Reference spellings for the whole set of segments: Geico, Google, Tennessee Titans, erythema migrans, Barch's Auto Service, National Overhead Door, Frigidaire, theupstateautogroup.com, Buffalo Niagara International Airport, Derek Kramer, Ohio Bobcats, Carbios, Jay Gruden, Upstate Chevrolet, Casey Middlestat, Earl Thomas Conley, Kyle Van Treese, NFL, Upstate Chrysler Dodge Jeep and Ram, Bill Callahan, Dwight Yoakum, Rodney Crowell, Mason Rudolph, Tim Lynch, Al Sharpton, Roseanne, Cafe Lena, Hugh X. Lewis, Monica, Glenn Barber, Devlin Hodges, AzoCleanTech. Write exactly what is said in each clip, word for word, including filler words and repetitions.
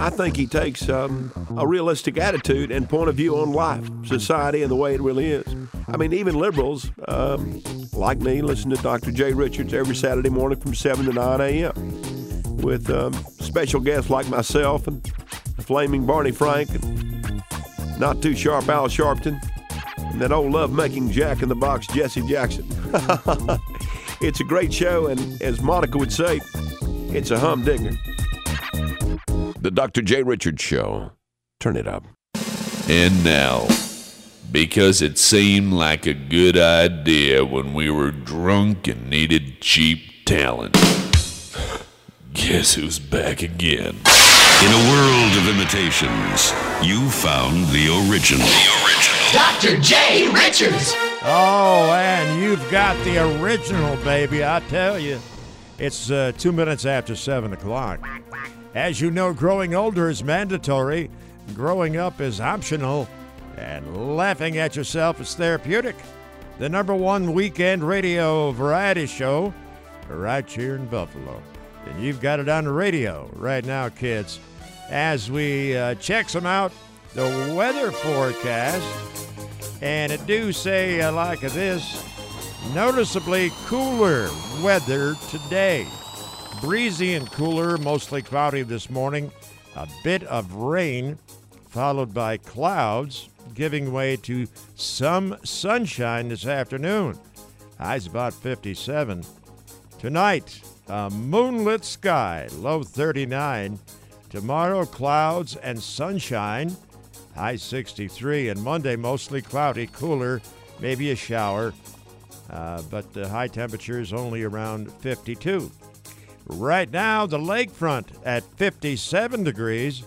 I think he takes um, a realistic attitude and point of view on life, society, and the way it really is. I mean, even liberals, um, like me, listen to Doctor Jay Richards every Saturday morning from seven to nine a.m. with um, special guests like myself and the flaming Barney Frank and not too sharp Al Sharpton and that old love-making jack-in-the-box Jesse Jackson. It's a great show, and as Monica would say, it's a humdinger. The Doctor Jay Richards Show. Turn it up. And now, because it seemed like a good idea when we were drunk and needed cheap talent. Guess who's back again? In a world of imitations, you found the original. The original. Doctor Jay Richards. Oh, and you've got the original, baby. I tell you, it's uh, two minutes after seven o'clock. As you know, growing older is mandatory, growing up is optional, and laughing at yourself is therapeutic. The number one weekend radio variety show right here in Buffalo. And you've got it on the radio right now, kids. As we uh, check some out, the weather forecast, and it do say uh, like this, noticeably cooler weather today. Breezy and cooler, mostly cloudy this morning. A bit of rain, followed by clouds, giving way to some sunshine this afternoon. High's about fifty-seven. Tonight, a moonlit sky, low thirty-nine. Tomorrow, clouds and sunshine, high sixty-three. And Monday, mostly cloudy, cooler, maybe a shower. Uh, but the high temperature is only around fifty-two. Right now, the lakefront at fifty-seven degrees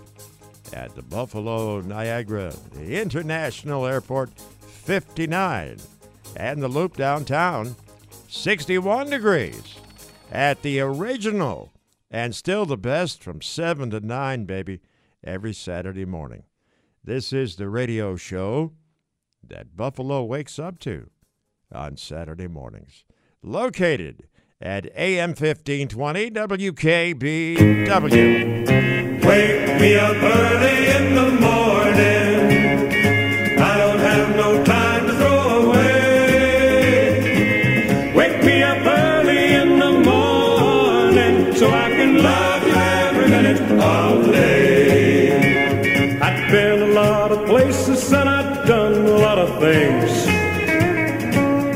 at the Buffalo Niagara International Airport, fifty-nine. And the Loop downtown, sixty-one degrees at the original. And still the best from seven to nine, baby, every Saturday morning. This is the radio show that Buffalo wakes up to on Saturday mornings. Located at A M fifteen twenty, W K B W. Wake me up early in the morning. I don't have no time to throw away. Wake me up early in the morning so I can love you every minute all day. I've been a lot of places and I've done a lot of things.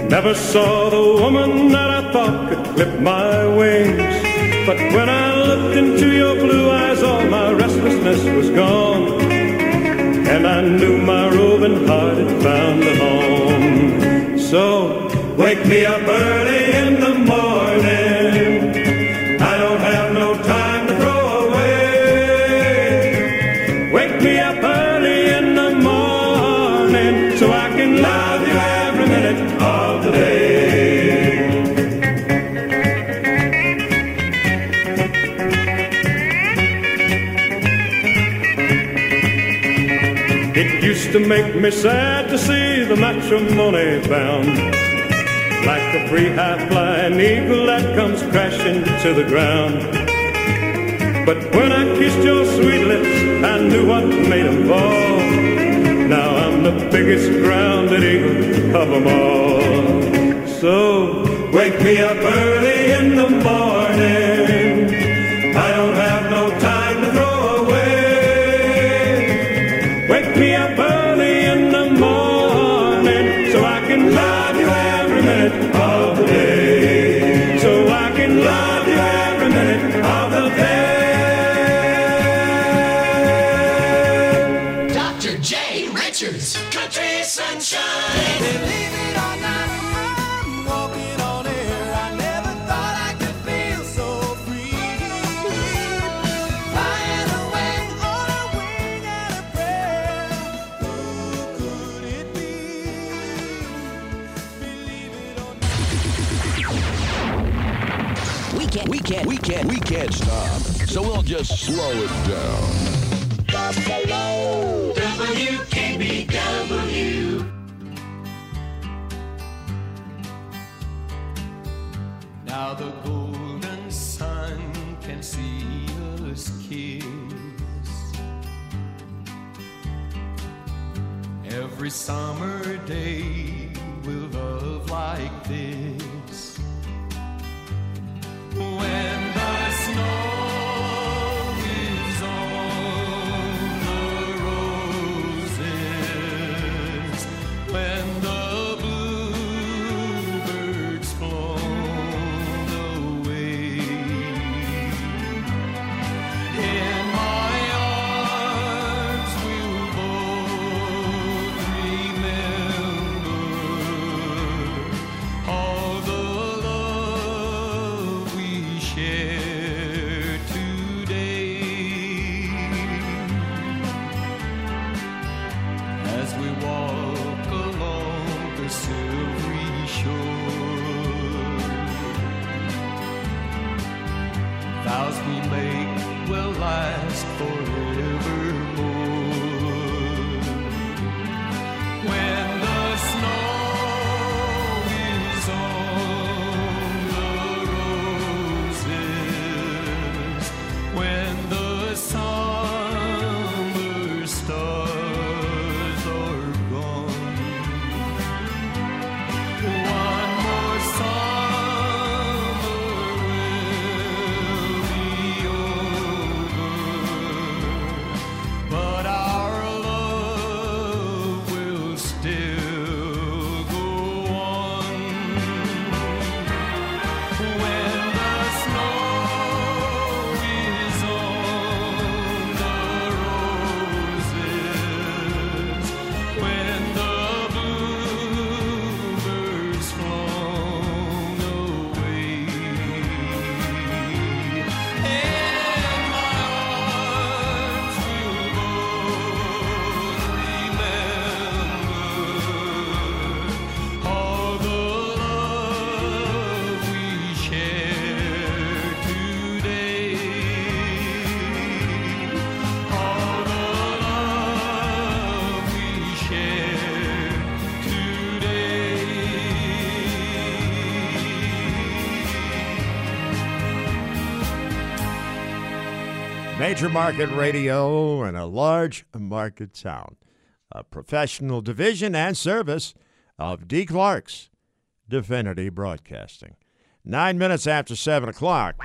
Never saw the woman that I thought could clip my wings. But when I looked into your blue eyes, all my restlessness was gone. And I knew my roving heart had found a home. So, wake me up early in the morning. I don't have no time to throw away. Wake me up early in the morning so I can love you every minute of the day. To make me sad to see the matrimony bound, like a free high-flying eagle that comes crashing to the ground. But when I kissed your sweet lips, I knew what made them fall. Now I'm the biggest grounded eagle of them all. So wake me up early in the morning. I don't have no time to throw away. Wake me up early. Of the day, so I can love you every minute of the day. Doctor Jay Richards, country sunshine. Believe it or not, I'm walking on air. I never thought I could feel so free. Flying away on a wing and a prayer. Who could it be? We can't, we can't, we can't, we can't stop. So we'll just slow it down. Buffalo W K B W. Now the golden sun can see us here. Every summer day we'll love like this. When the snow is on the roses, when the bluebirds flown away, in my arms we'll both remember all the love we share today. As we walk along the silvery shore, vows we make will last forevermore. When the snow is on the roses, when the summer stars are gone, one more summer will be over, but our love will still go on. When the snow is on the roses, when the bluebirds flown away, in my arms we'll both remember all the love we share today. All the love we share today. Major market radio and a large market sound. A professional division and service of D. Clark's Divinity Broadcasting. Nine minutes after seven o'clock.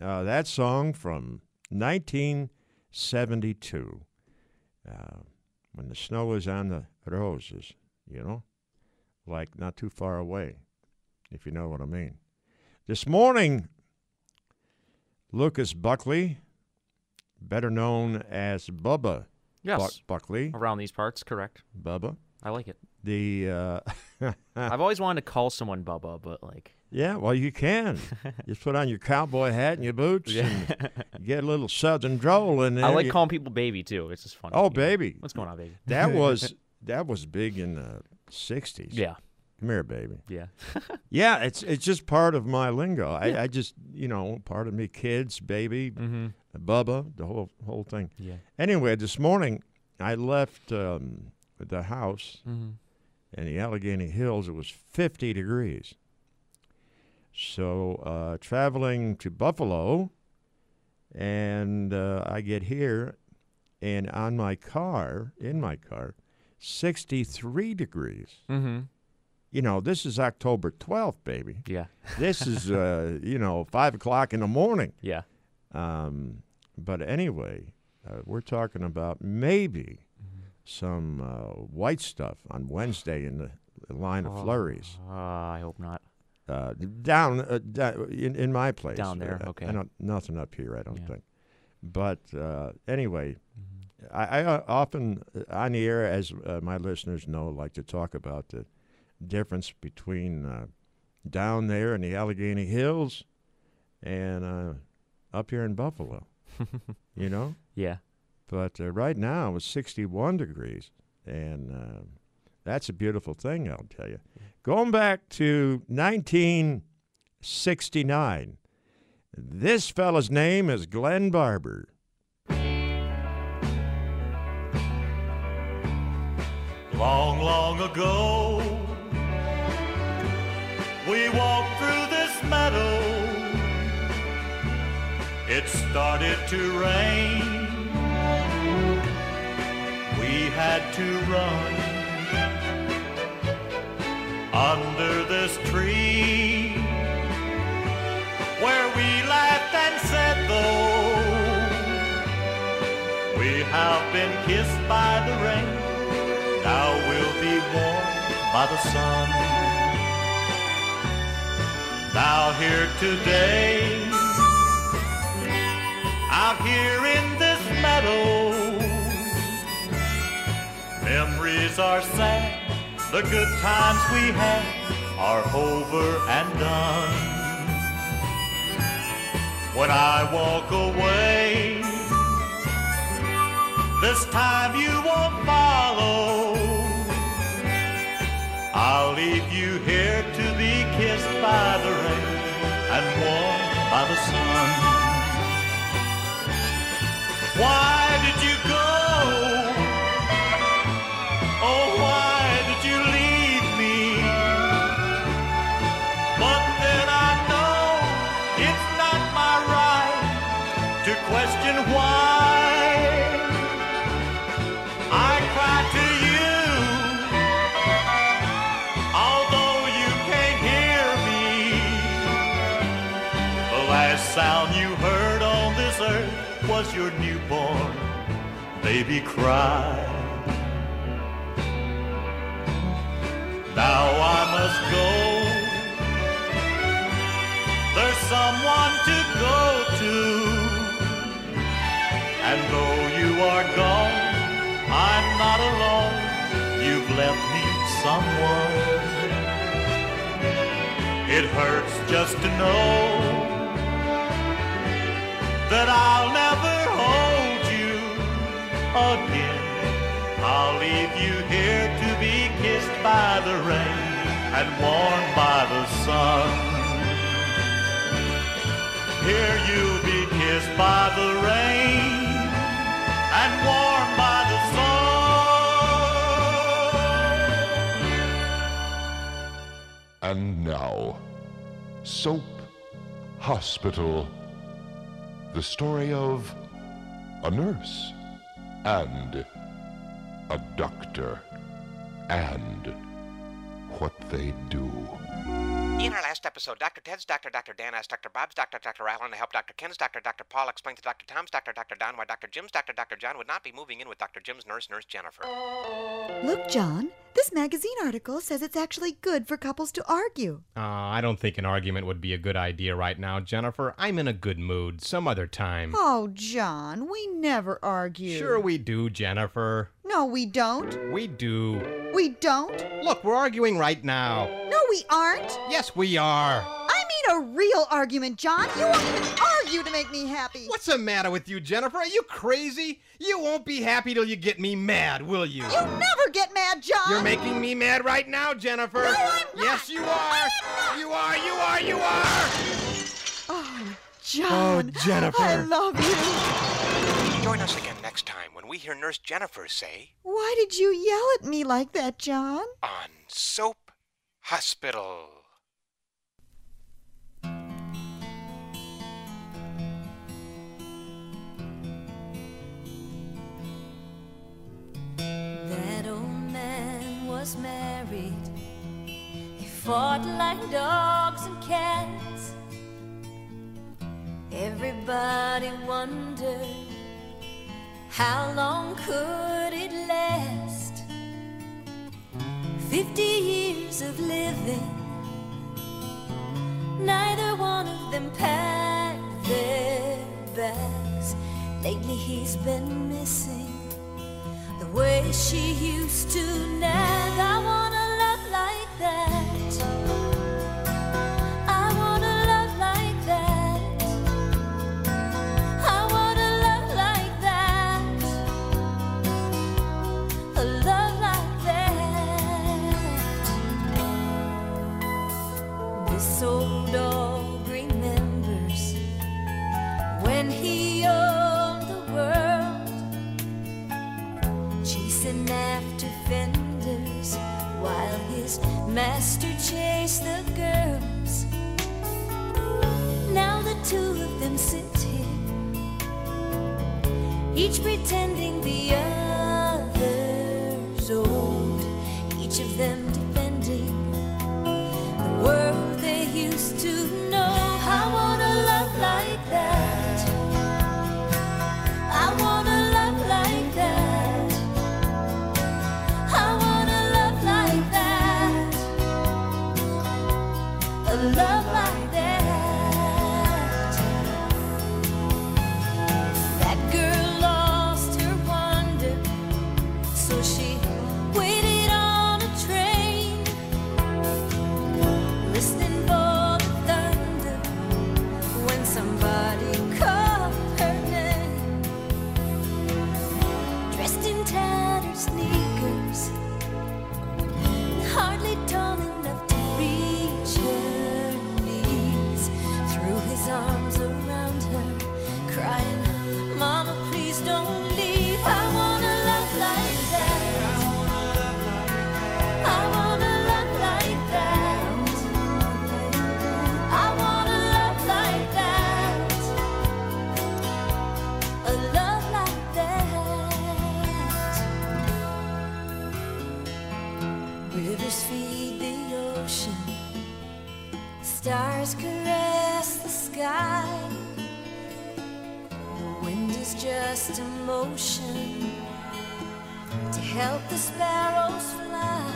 Uh, that song from nineteen seventy-two. Uh, when the snow is on the roses, you know, like not too far away, if you know what I mean. This morning, Lucas Buckley, better known as Bubba Yes. Buck- Buckley, Around these parts, correct. Bubba, I like it. the uh, I've always wanted to call someone Bubba, but like, yeah, well, you can just put on your cowboy hat and your boots and get a little southern droll in there. I like You- calling people baby too. It's just funny. Oh, You know, baby. what's going on, baby? That was that was big in the sixties. Yeah, Come here, baby. yeah. Yeah, it's it's just part of my lingo. I, I just, you know, part of me, kids, baby, Bubba, the whole whole thing. Yeah. Anyway, this morning I left um, the house in the Allegheny Hills. It was fifty degrees. So uh, traveling to Buffalo, and uh, I get here, and on my car, in my car, sixty-three degrees. Mm-hmm. You know, this is October twelfth, baby. Yeah. This is, uh, you know, five o'clock in the morning. Yeah. Um, but anyway, uh, we're talking about maybe some uh, white stuff on Wednesday in the line of flurries. Uh, I hope not. Uh, down uh, down- in, in my place. Down there, Uh, okay. I don't, nothing up here, I don't Yeah. think. But uh, anyway, I, I uh, often uh, on the air, as uh, my listeners know, like to talk about the difference between uh, down there in the Allegheny Hills and uh, up here in Buffalo, you know? Yeah. But uh, right now it's sixty-one degrees, and uh, that's a beautiful thing, I'll tell you. Going back to nineteen sixty-nine, this fella's name is Glenn Barber. Long, long ago, we walked through this meadow. It started to rain. We had to run. under this tree, where we laughed and said, though, we have been kissed by the rain, now we'll be warmed by the sun. Now here today, out here in this meadow, memories are sad, the good times we had are over and done. When I walk away, this time you won't follow. I'll leave you here to be kissed by the rain and warmed by the sun. Why did you go? Oh, why did you leave me? But then I know it's not my right to question why. I cry to you, although you can't hear me. The last sound you heard on this earth was your newborn baby cry. Now I must go, there's someone to go to, and though you are gone, I'm not alone, you've left me someone. It hurts just to know that I'll never hold you again. I'll leave you here to be kissed by the rain and warmed by the sun. Here you'll be kissed by the rain and warmed by the sun. And now, Soap Hospital, the story of a nurse and a doctor, and what they do. In our last episode, Doctor Ted's doctor, Doctor Dana's doctor, Bob's doctor, Doctor Allen, to help Doctor Ken's doctor, Doctor Paul explain to Doctor Tom's doctor, Doctor Don, why Doctor Jim's doctor, Doctor John would not be moving in with Doctor Jim's nurse, Nurse Jennifer. Look, John, this magazine article says it's actually good for couples to argue. Uh, I don't think an argument would be a good idea right now, Jennifer. I'm in a good mood. Some other time. Oh, John, we never argue. Sure we do, Jennifer. No, we don't. We do. We don't? Look, we're arguing right now. No, we aren't. Yes, we are. I mean a real argument, John. You won't even argue to make me happy. What's the matter with you, Jennifer? Are you crazy? You won't be happy till you get me mad, will you? You never get mad, John. You're making me mad right now, Jennifer. No, I'm not. Yes, you are. I am not. You are, you are, you are. Oh, John. Oh, Jennifer. I love you. Join us again next time when we hear Nurse Jennifer say, "Why did you yell at me like that, John?" on Soap Hospital. That old man was married. They fought like dogs and cats. Everybody wondered, how long could it last? Fifty years of living, neither one of them packed their bags. Lately he's been missing the way she used to nag. I want a love like that. This old dog remembers when he owned the world, chasing after fenders while his master chased the girls. Now the two of them sit here, each pretending the other's old, each of them depending just emotion to help the sparrows fly.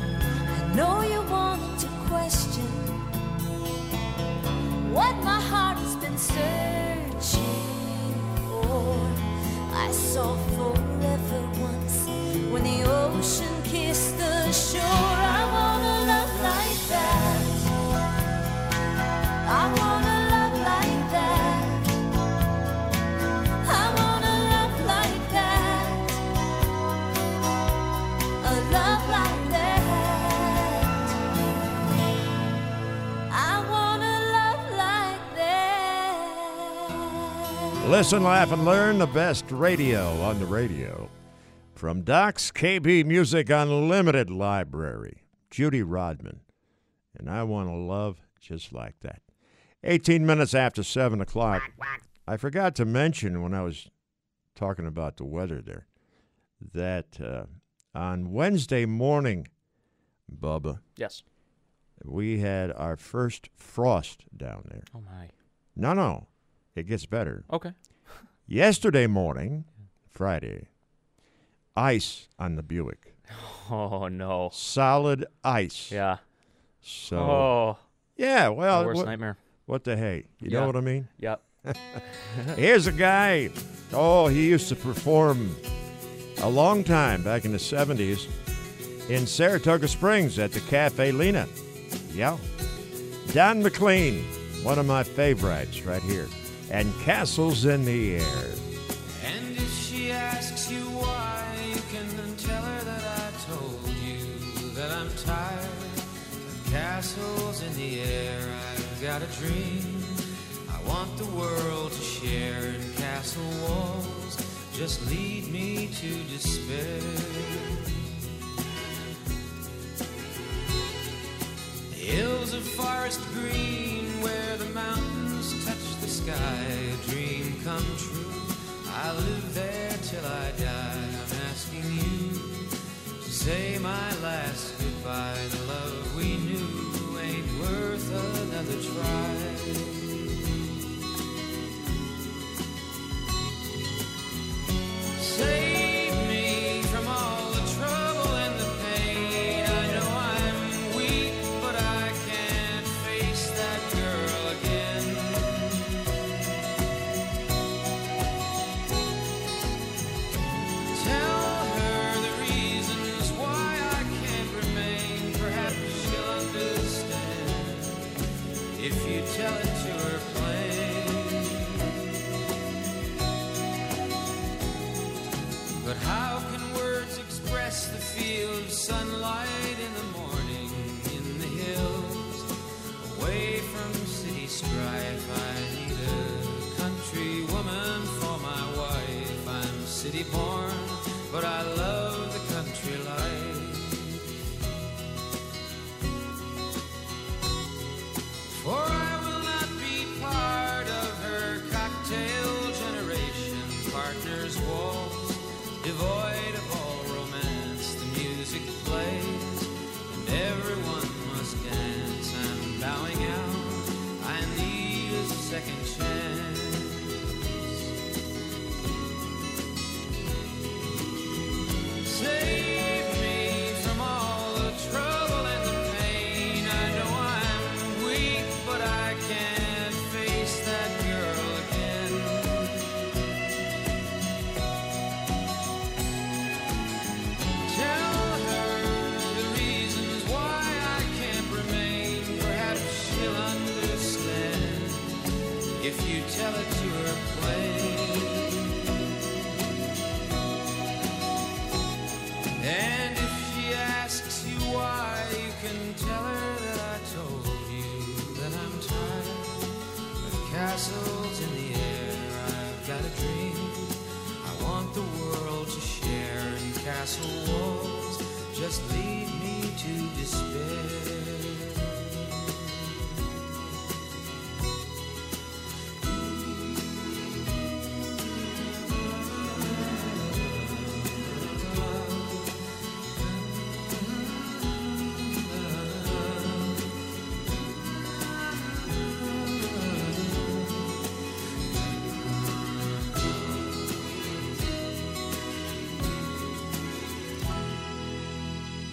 I know you wanted to question what my heart has been searching for. I saw forever once when the ocean kissed the shore. I want a love like that. I want a love like that. I want a love like that. A love like that. I want a love like that. Listen, laugh, and learn the best radio on the radio. From Doc's K B Music Unlimited Library, Judy Rodman. And I want to love just like that. eighteen minutes after seven o'clock. I forgot to mention when I was talking about the weather there that uh, on Wednesday morning, Bubba. Yes. We had our first frost down there. Oh, my. No, no. It gets better. Okay. Yesterday morning, Friday, ice on the Buick. Oh, no. Solid ice. Yeah. So. Oh. Yeah, well. My worst what, nightmare. What the hey? You yeah. know what I mean? Yep. Here's a guy. Oh, he used to perform a long time back in the seventies in Saratoga Springs at the Cafe Lena. Yeah. Don McLean, one of my favorites right here. And Castles in the Air. And if she asks you why, I'm tired of castles in the air. I've got a dream I want the world to share, and castle walls just lead me to despair. Hills of forest green where the mountains touch the sky, a dream come true. I'll live there till I die. I'm asking you to say my last goodbye. By the love we knew ain't worth another try. Save me from all the trouble and the pain. I know I'm weak, but I can't face that girl again. Tell tell it to her plain. But how can words express the feel of sunlight in the morning in the hills? Away from city strife, I need a country woman for my wife. I'm city born, but I love the country life. For I will not be part of her cocktail generation. Partners waltz, devoid of all romance. The music plays, and everyone must dance. I'm bowing out, I need a second chance. Save me from all the trouble and the pain. I know I'm weak, but I can't face that girl again. Tell her the reasons why I can't remain. Perhaps she'll understand if you tell it to her plain. And if she asks you why, you can tell her that I told her. Castles in the air, I've got a dream I want the world to share, and castle walls just lead me to despair.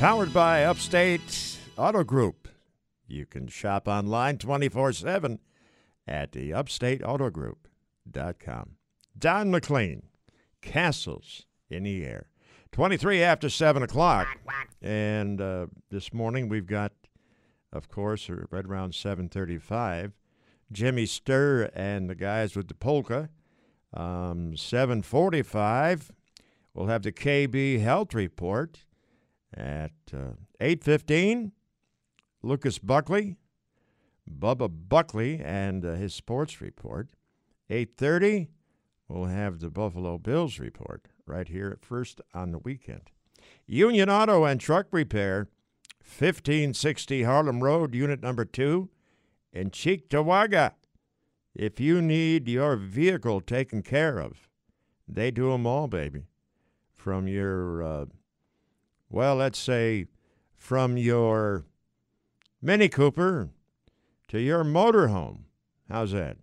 Powered by Upstate Auto Group. You can shop online twenty-four seven at the upstate auto group dot com. Don McLean, Castles in the Air. twenty-three after seven o'clock. And uh, this morning we've got, of course, right around seven thirty-five, Jimmy Sturr and the guys with the polka. Um, seven forty-five, we'll have the K B Health Report. At uh, eight fifteen, Lucas Buckley, Bubba Buckley, and uh, his sports report. eight thirty, we'll have the Buffalo Bills report right here at first on the weekend. Union Auto and Truck Repair, fifteen sixty Harlem Road, unit number two, in Cheektowaga. If you need your vehicle taken care of, they do them all, baby. From your... Uh, Well, let's say from your Mini Cooper to your motorhome. How's that?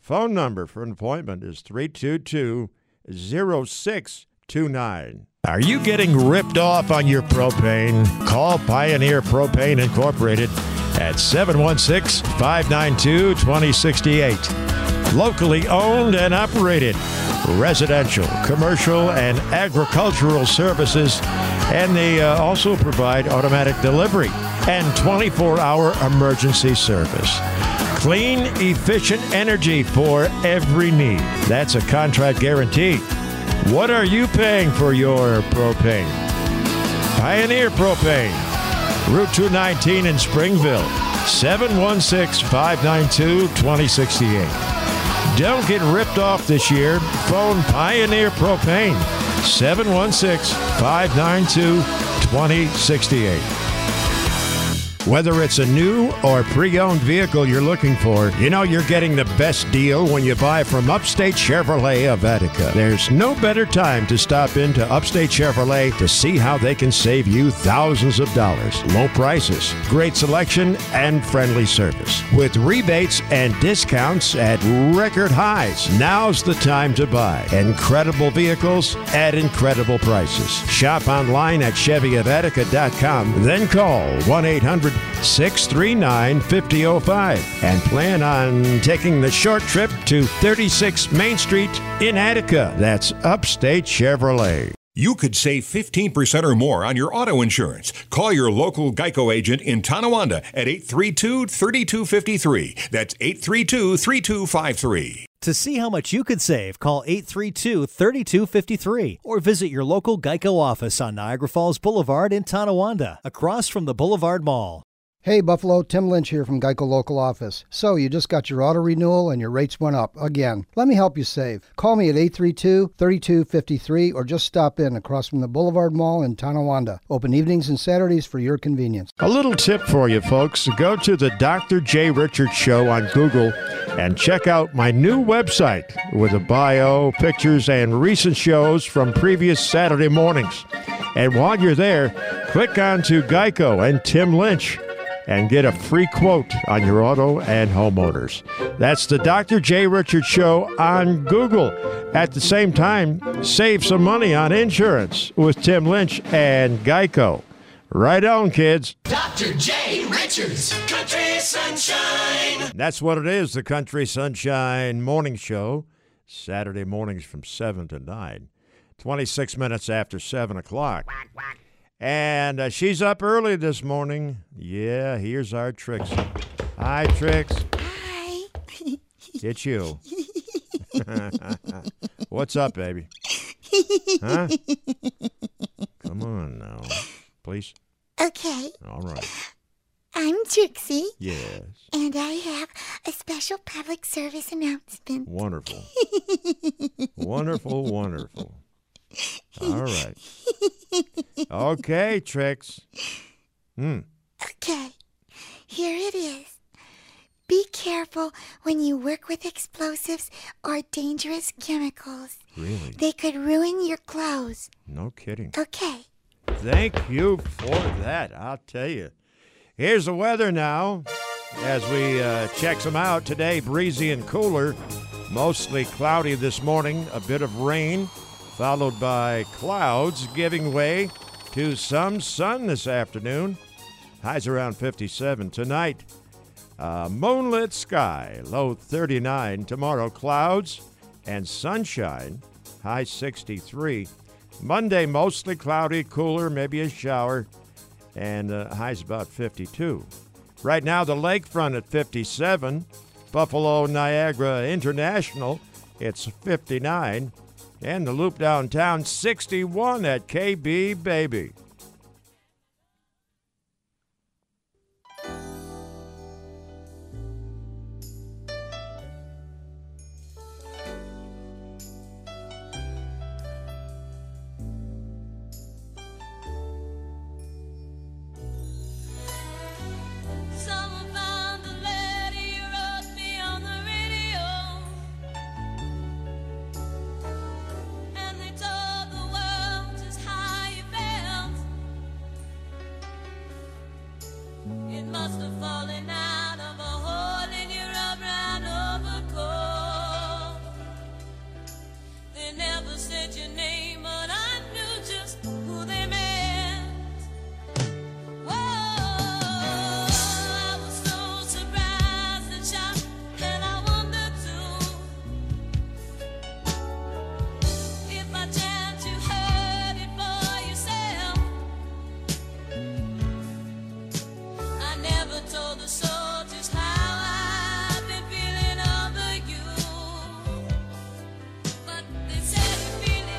Phone number for an appointment is three two two, zero six two nine. Are you getting ripped off on your propane? Call Pioneer Propane Incorporated at seven one six, five nine two, two zero six eight. Locally owned and operated. Residential, commercial, and agricultural services, and they uh, also provide automatic delivery and twenty-four hour emergency service. Clean, efficient energy for every need. That's a contract guarantee. What are you paying for your propane? Pioneer Propane, Route two nineteen in Springville, seven one six, five nine two, two zero six eight. Don't get ripped off this year. Phone Pioneer Propane, seven one six, five nine two, two zero six eight. Whether it's a new or pre-owned vehicle you're looking for, you know you're getting the best deal when you buy from Upstate Chevrolet of Attica. There's no better time to stop into Upstate Chevrolet to see how they can save you thousands of dollars. Low prices, great selection, and friendly service. With rebates and discounts at record highs, now's the time to buy. Incredible vehicles at incredible prices. Shop online at Chevy of Attica dot com, then call one eight hundred, six three nine, five zero zero five and plan on taking the short trip to thirty-six Main Street in Attica. That's Upstate Chevrolet. You could save fifteen percent or more on your auto insurance. Call your local Geico agent in Tonawanda at eight three two, three two five three. That's eight three two, three two five three. To see how much you could save, call eight three two, three two five three or visit your local Geico office on Niagara Falls Boulevard in Tonawanda, across from the Boulevard Mall. Hey Buffalo, Tim Lynch here from Geico Local Office. So you just got your auto renewal and your rates went up again. Let me help you save. Call me at eight three two, three two five three or just stop in across from the Boulevard Mall in Tonawanda. Open evenings and Saturdays for your convenience. A little tip for you folks. Go to the Doctor Jay Richards Show on Google and check out my new website with a bio, pictures, and recent shows from previous Saturday mornings. And while you're there, click on to Geico and Tim Lynch and get a free quote on your auto and homeowners. That's the Doctor Jay Richards Show on Google. At the same time, save some money on insurance with Tim Lynch and Geico. Right on, kids. Doctor Jay Richards, Country Sunshine. That's what it is, the Country Sunshine Morning Show, Saturday mornings from seven to nine, twenty-six minutes after seven o'clock. And uh, she's up early this morning. Yeah, here's our Trixie. Hi, Trix. Hi. It's you. What's up, baby? Huh? Come on now, please. Okay. All right. I'm Trixie. Yes. And I have a special public service announcement. Wonderful. Wonderful, wonderful. All right. Okay, Trix. Mm. Okay, here it is. Be careful when you work with explosives or dangerous chemicals. Really? They could ruin your clothes. No kidding. Okay. Thank you for that, I'll tell you. Here's the weather now as we uh, check some out. Today, breezy and cooler. Mostly cloudy this morning, a bit of rain, followed by clouds giving way to some sun this afternoon. Highs around fifty-seven tonight. Uh, moonlit sky, low thirty-nine. Tomorrow, clouds and sunshine, high sixty-three. Monday, mostly cloudy, cooler, maybe a shower, and uh, highs about fifty-two. Right now, the lakefront at fifty-seven. Buffalo Niagara International, it's fifty-nine. And the Loop downtown, sixty-one at K B Baby. Feeling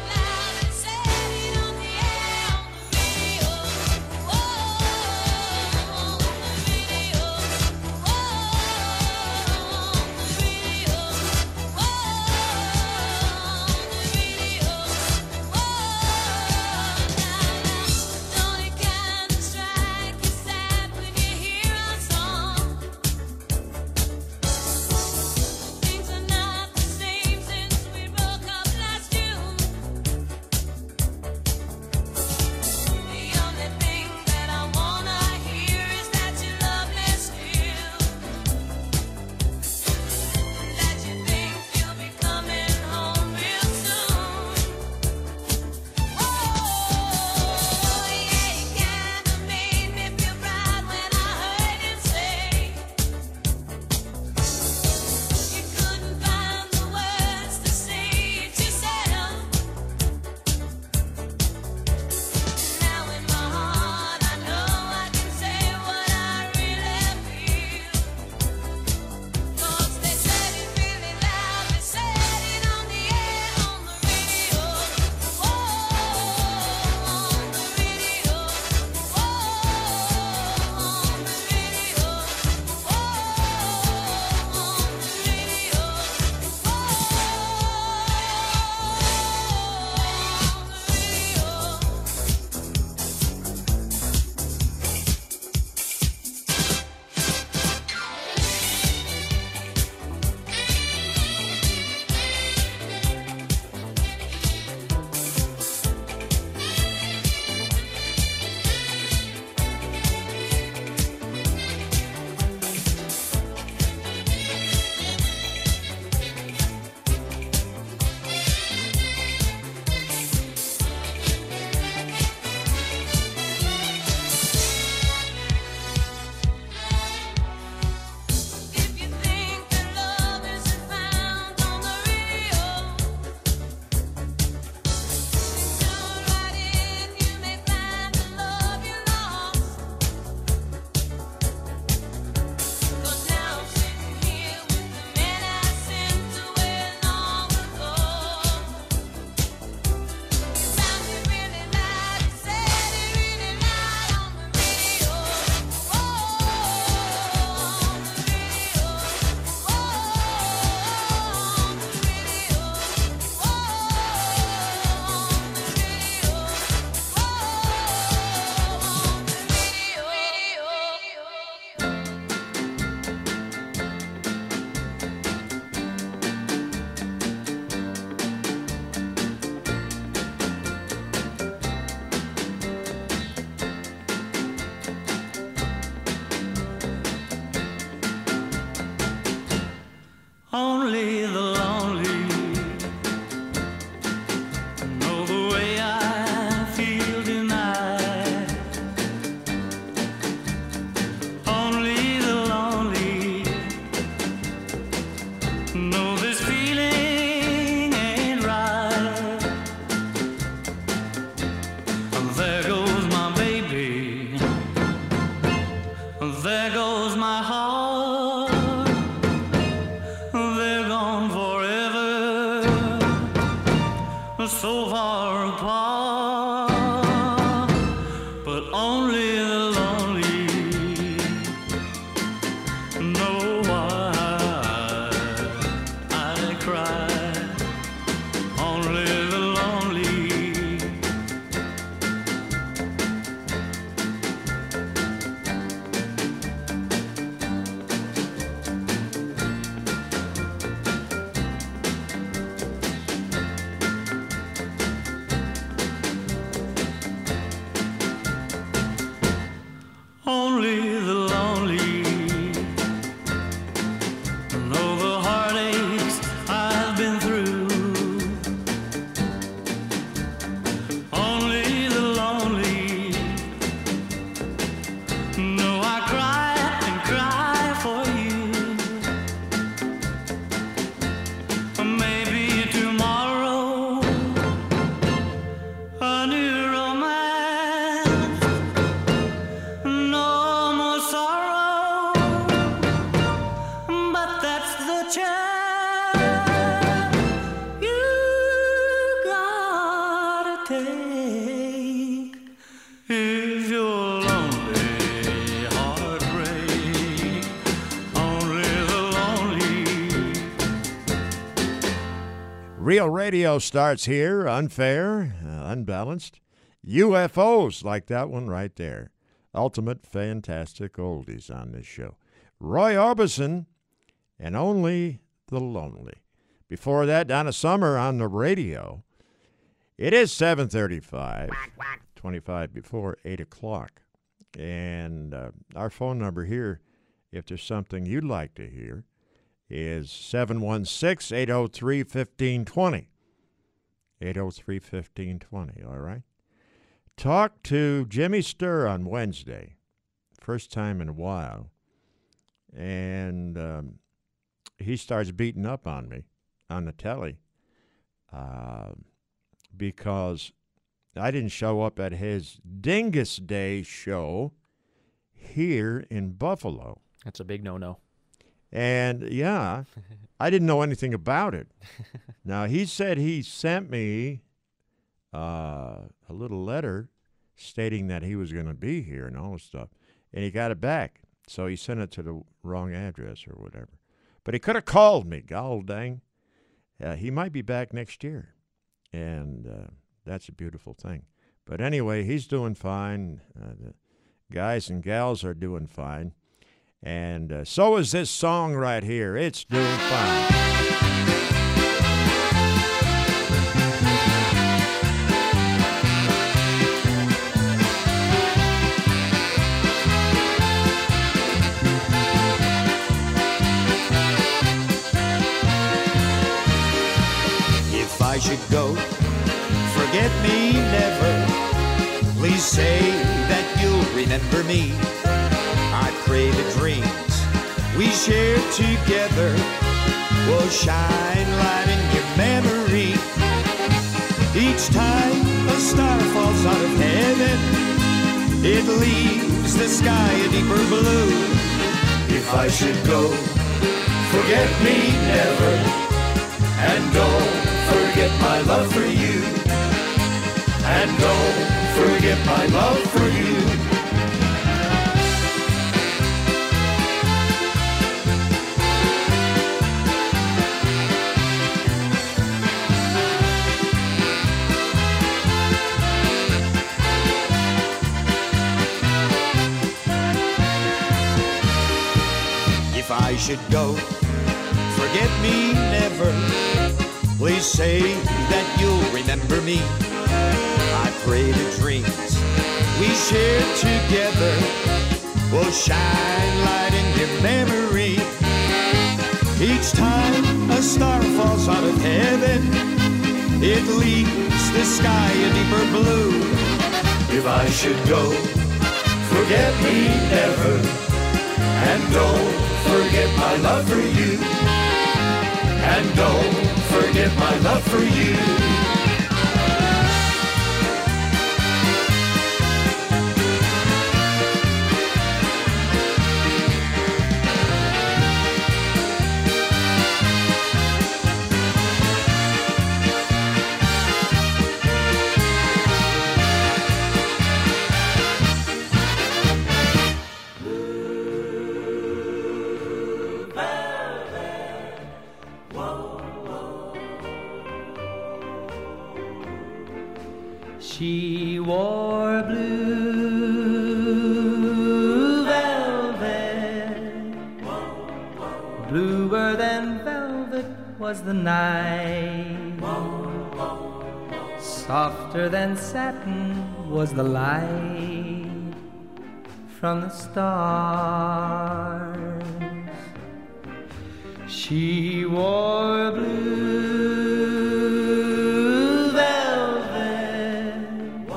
like so far apart, but only the lonely know why I cry. Only the real radio starts here, unfair, uh, unbalanced. U F Os, like that one right there. Ultimate fantastic oldies on this show. Roy Orbison and Only the Lonely. Before that, Donna Summer on the radio. It is seven thirty-five, twenty-five before eight o'clock. And uh, our phone number here, if there's something you'd like to hear, is seven one six, eight oh three, fifteen twenty. eight oh three, fifteen twenty, all right? Talked to Jimmy Sturr on Wednesday, first time in a while, and um, he starts beating up on me on the telly uh, because I didn't show up at his Dingus Day show here in Buffalo. That's a big no-no. And, yeah, I didn't know anything about it. Now, he said he sent me uh, a little letter stating that he was going to be here and all this stuff, and he got it back. So he sent it to the wrong address or whatever. But he could have called me, god dang. Uh, he might be back next year, and uh, that's a beautiful thing. But anyway, he's doing fine. Uh, the guys and gals are doing fine. And uh, so is this song right here. It's doing fine. If I should go, forget me never. Please say that you'll remember me. I pray the dreams we shared together will shine light in your memory. Each time a star falls out of heaven, it leaves the sky a deeper blue. If I should go, forget me never, and don't forget my love for you, and don't forget my love for you. I should go, forget me never. Please say that you'll remember me. I pray the dreams we shared together will shine light in your memory. Each time a star falls out of heaven, it leaves the sky a deeper blue. If I should go, forget me never, and don't forget my love for you, and don't forget my love for you. She wore blue velvet. Bluer than velvet was the night. Softer than satin was the light from the stars. She wore blue velvet.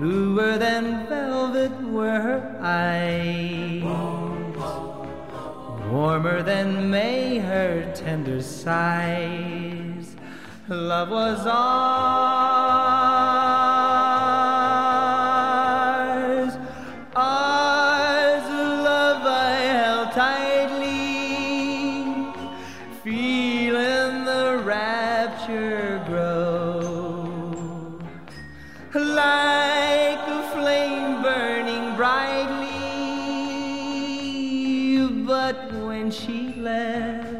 Bluer than velvet were her eyes. Warmer than May her tender sighs. Love was ours, ours, love I held tightly, feeling the rapture grow, like a flame burning brightly, but when she left,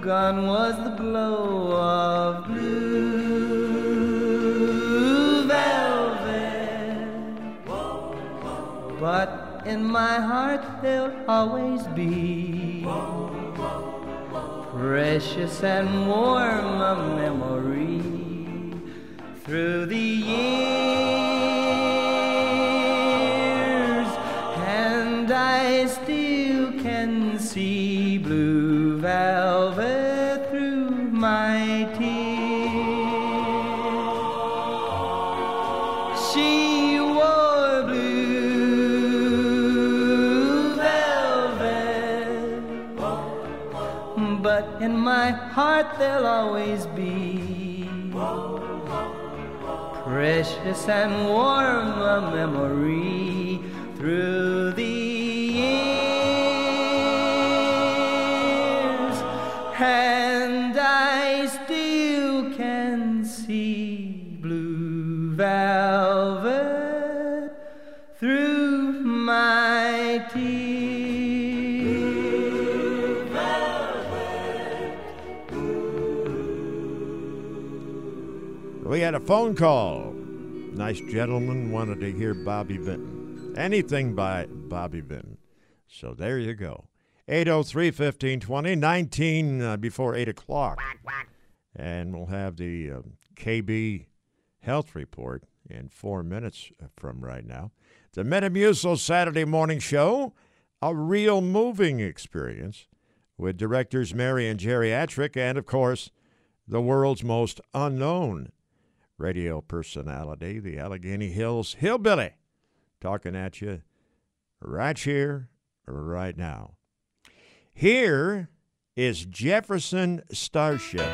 gone was the glow of blue velvet. But in my heart there'll always be precious and warm a memory through the years, and I still can see blue velvet my tears. She wore blue velvet, but in my heart there'll always be precious and warm a memory through the years. And velvet through my tears. We had a phone call. Nice gentleman wanted to hear Bobby Vinton. Anything by Bobby Vinton. So there you go. eight oh three, fifteen twenty, nineteen uh, before eight o'clock. And we'll have the uh, K B Health Report in four minutes from right now. The Metamucil Saturday Morning Show, a real moving experience with directors Mary and Geriatric and, of course, the world's most unknown radio personality, the Allegheny Hills Hillbilly, talking at you right here, right now. Here is Jefferson Starship.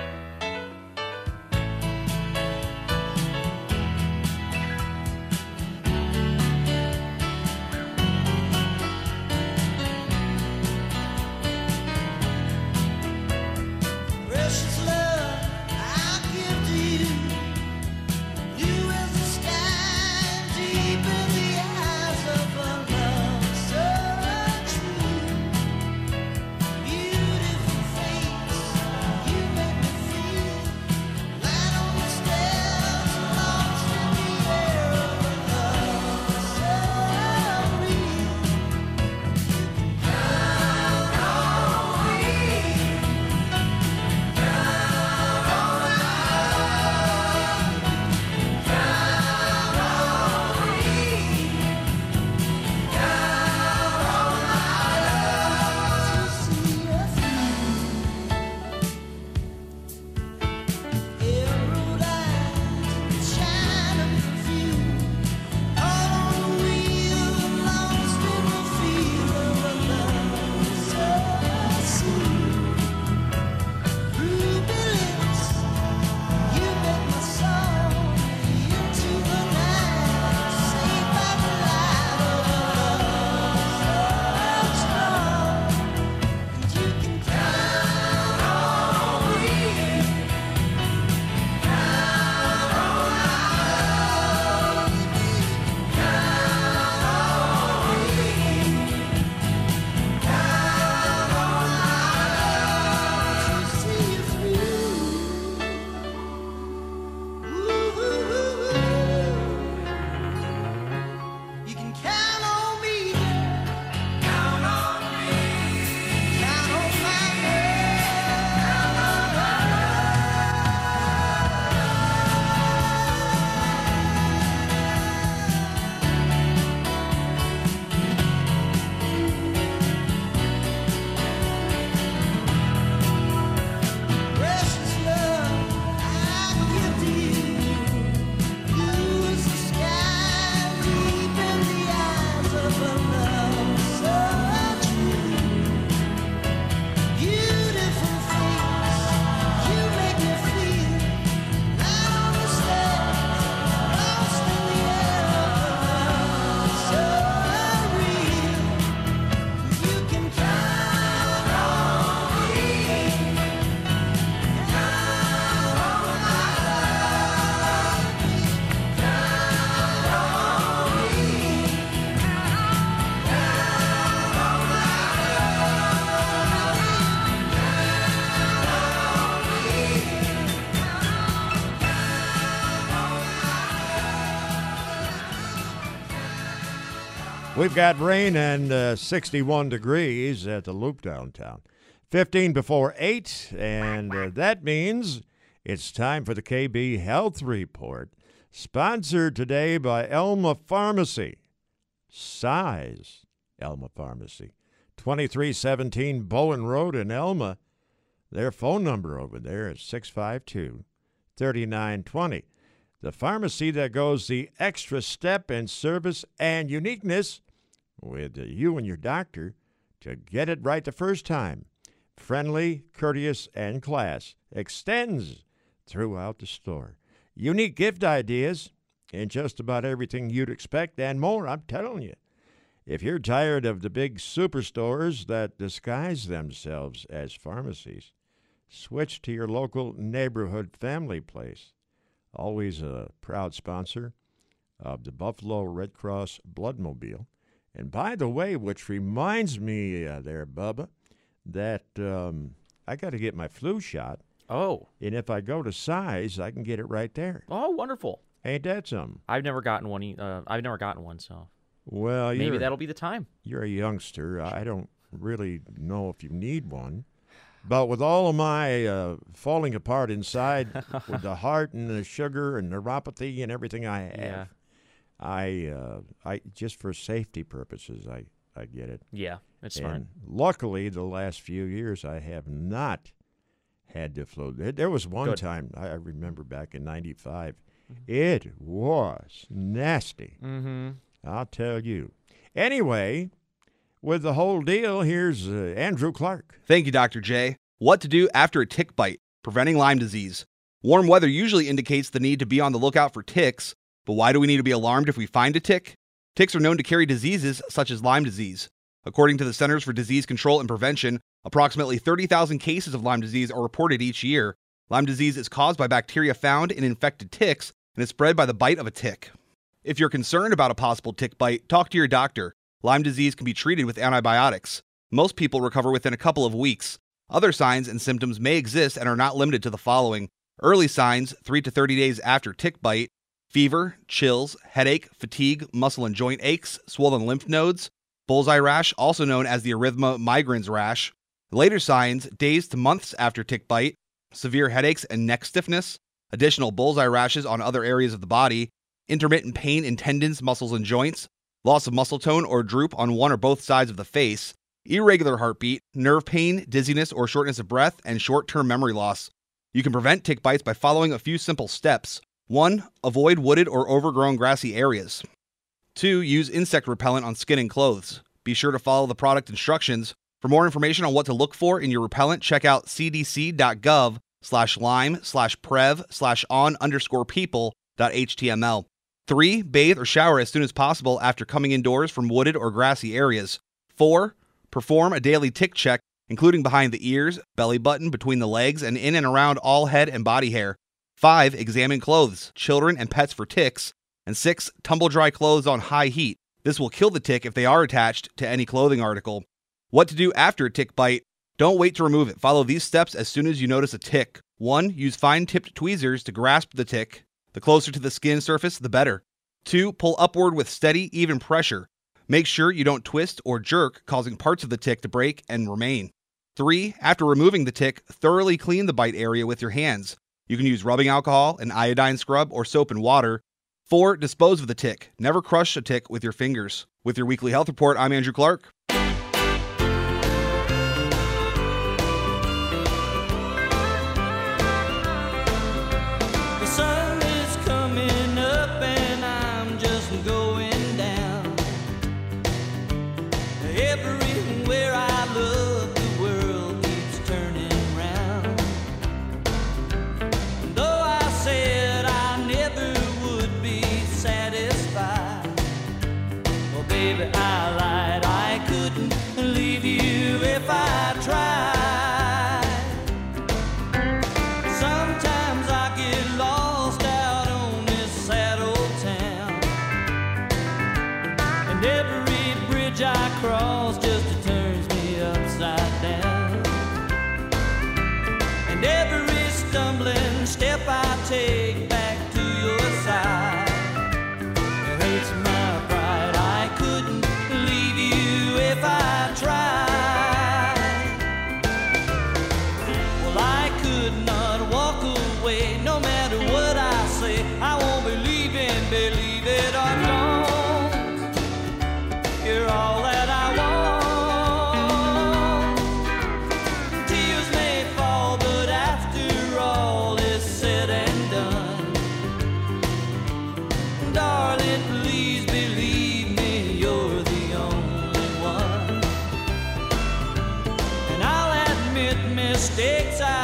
We've got rain and uh, sixty-one degrees at the Loop downtown. fifteen before eight, and uh, that means it's time for the K B Health Report, sponsored today by Elma Pharmacy. Size Elma Pharmacy, twenty-three seventeen Bowen Road in Elma. Their phone number over there is six five two, three nine two zero. The pharmacy that goes the extra step in service and uniqueness with you and your doctor to get it right the first time. Friendly, courteous, and class extends throughout the store. Unique gift ideas and just about everything you'd expect and more, I'm telling you. If you're tired of the big superstores that disguise themselves as pharmacies, switch to your local neighborhood family place. Always a proud sponsor of the Buffalo Red Cross Bloodmobile. And by the way, which reminds me uh, there, Bubba, that um, I got to get my flu shot. Oh. And if I go to size, I can get it right there. Oh, wonderful. Ain't that something? I've never gotten one. Uh, I've never gotten one, so. Well, maybe you're, that'll be the time. You're a youngster. I don't really know if you need one. But with all of my uh, falling apart inside with the heart and the sugar and neuropathy and everything I have, yeah. I uh, I just for safety purposes, I, I get it. Yeah, it's and fine. Luckily, the last few years, I have not had the flu. There was one Good. time, I remember back in ninety-five, mm-hmm. It was nasty. Mm-hmm. I'll tell you. Anyway, with the whole deal, here's uh, Andrew Clark. Thank you, Doctor J. What to do after a tick bite, preventing Lyme disease. Warm weather usually indicates the need to be on the lookout for ticks, but why do we need to be alarmed if we find a tick? Ticks are known to carry diseases such as Lyme disease. According to the Centers for Disease Control and Prevention, approximately thirty thousand cases of Lyme disease are reported each year. Lyme disease is caused by bacteria found in infected ticks and is spread by the bite of a tick. If you're concerned about a possible tick bite, talk to your doctor. Lyme disease can be treated with antibiotics. Most people recover within a couple of weeks. Other signs and symptoms may exist and are not limited to the following. Early signs, three to thirty days after tick bite: fever, chills, headache, fatigue, muscle and joint aches, swollen lymph nodes, bullseye rash, also known as the erythema migrans rash. Later signs, days to months after tick bite: severe headaches and neck stiffness, additional bullseye rashes on other areas of the body, intermittent pain in tendons, muscles, and joints, loss of muscle tone or droop on one or both sides of the face, irregular heartbeat, nerve pain, dizziness or shortness of breath, and short-term memory loss. You can prevent tick bites by following a few simple steps. one Avoid wooded or overgrown grassy areas. two Use insect repellent on skin and clothes. Be sure to follow the product instructions. For more information on what to look for in your repellent, check out cdc.gov slash Lyme slash prev slash on underscore people dot html. three Bathe or shower as soon as possible after coming indoors from wooded or grassy areas. four Perform a daily tick check, including behind the ears, belly button, between the legs, and in and around all head and body hair. five Examine clothes, children, and pets for ticks. And six Tumble dry clothes on high heat. This will kill the tick if they are attached to any clothing article. What to do after a tick bite? Don't wait to remove it. Follow these steps as soon as you notice a tick. one Use fine-tipped tweezers to grasp the tick. The closer to the skin surface, the better. two Pull upward with steady, even pressure. Make sure you don't twist or jerk, causing parts of the tick to break and remain. three After removing the tick, thoroughly clean the bite area with your hands. You can use rubbing alcohol, an iodine scrub, or soap and water. four Dispose of the tick. Never crush a tick with your fingers. With your weekly health report, I'm Andrew Clark. I won't be leaving, believe it or don't. You're all that I want. Tears may fall, but after all is said and done, darling, please believe me, you're the only one. And I'll admit mistakes I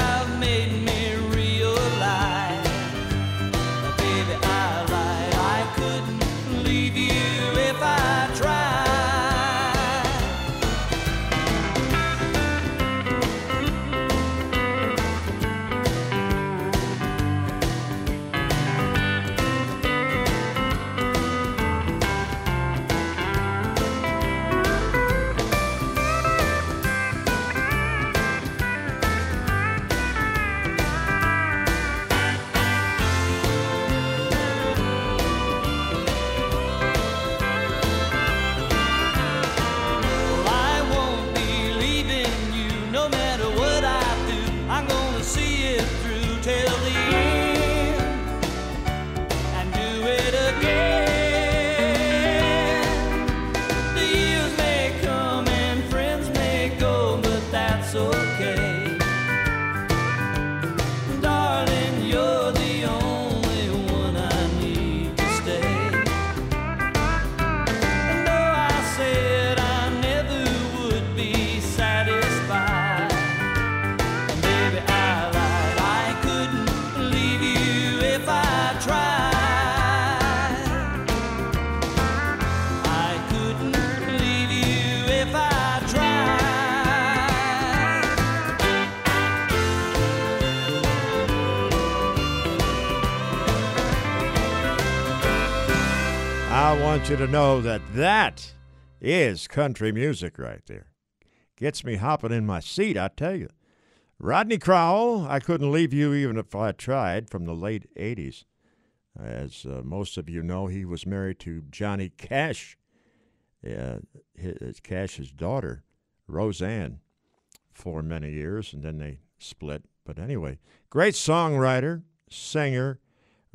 you to know that that is country music right there. Gets me hopping in my seat, I tell you. Rodney Crowell, I Couldn't Leave You Even If I Tried, from the late eighties. As uh, most of you know, he was married to Johnny Cash. Uh, his, Cash's daughter, Roseanne, for many years, and then they split. But anyway, great songwriter, singer,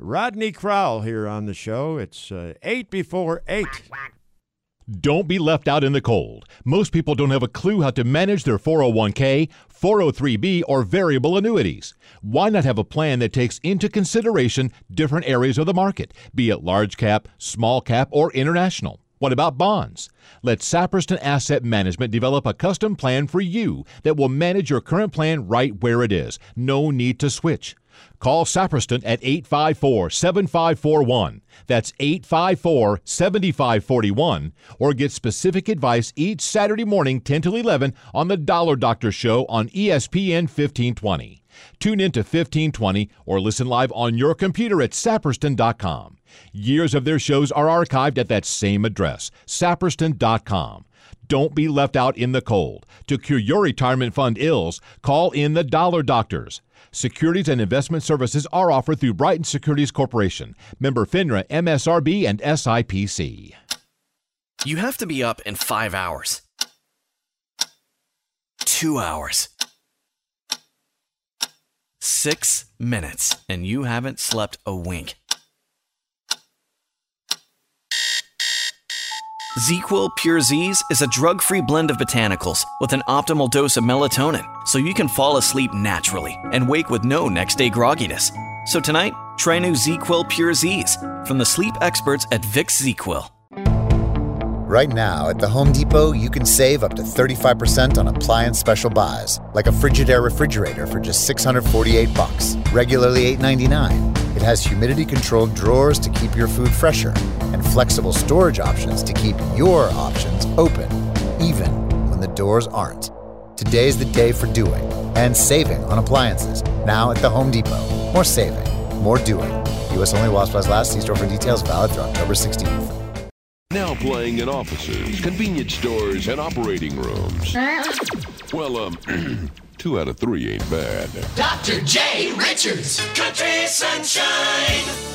Rodney Crowell here on the show. It's uh, eight before eight. Don't be left out in the cold. Most people don't have a clue how to manage their four oh one k, four oh three b, or variable annuities. Why not have a plan that takes into consideration different areas of the market, be it large cap, small cap, or international? What about bonds? Let Saperston Asset Management develop a custom plan for you that will manage your current plan right where it is. No need to switch. Call Saperston at eight five four, seven five four one. That's eight five four, seven five four one. Or get specific advice each Saturday morning, ten to eleven, on the Dollar Doctor Show on E S P N fifteen twenty. Tune in to fifteen twenty or listen live on your computer at Saperston dot com. Years of their shows are archived at that same address, Saperston dot com. Don't be left out in the cold. To cure your retirement fund ills, call in the Dollar Doctors. Securities and investment services are offered through Brighton Securities Corporation. Member FINRA, M S R B, and S I P C. You have to be up in five hours. Two hours. Six minutes, and you haven't slept a wink. ZzzQuil Pure Z's is a drug-free blend of botanicals with an optimal dose of melatonin, so you can fall asleep naturally and wake with no next-day grogginess. So tonight, try new ZzzQuil Pure Z's from the sleep experts at Vicks ZzzQuil. Right now, at the Home Depot, you can save up to thirty-five percent on appliance special buys, like a Frigidaire refrigerator for just six hundred forty-eight bucks, regularly eight ninety-nine. It has humidity-controlled drawers to keep your food fresher and flexible storage options to keep your options open, even when the doors aren't. Today's the day for doing and saving on appliances. Now at the Home Depot. More saving, more doing. U S only while supplies last. See store for details. Valid through October sixteenth. Now playing in offices, convenience stores, and operating rooms. Well, um, two out of three ain't bad. Doctor Jay Richards, Country Sunshine.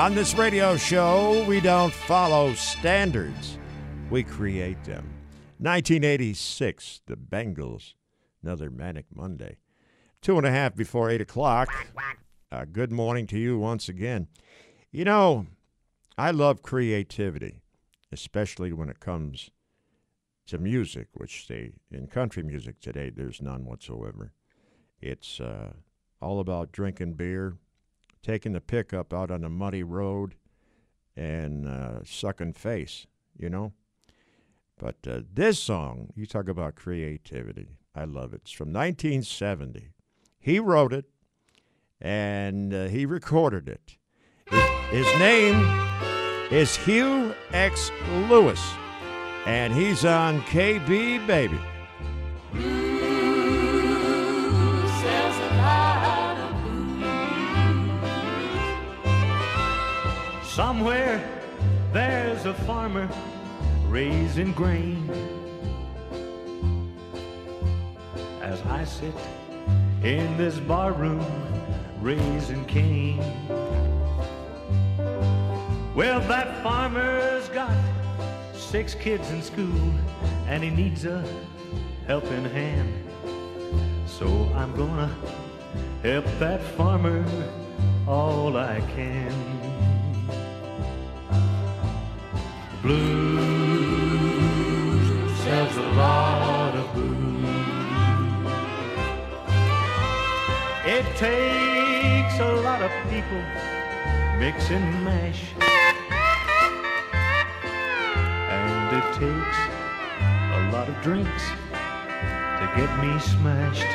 On this radio show, we don't follow standards. We create them. nineteen eighty-six, the Bengals. Another manic Monday. Two and a half before eight o'clock. Uh, good morning to you once again. You know, I love creativity, especially when it comes to music, which they, in country music today, there's none whatsoever. It's uh, all about drinking beer, taking the pickup out on the muddy road, and uh, sucking face, you know. But uh, this song, you talk about creativity. I love it. It's from nineteen seventy. He wrote it, and uh, he recorded it. His, his name is Hugh X. Lewis, and he's on K B Baby. Somewhere there's a farmer raising grain. As I sit in this barroom raising cane, well, that farmer's got six kids in school and he needs a helping hand. So I'm gonna help that farmer all I can. Blues sells a lot of booze. It takes a lot of people mix and mash, and it takes a lot of drinks to get me smashed.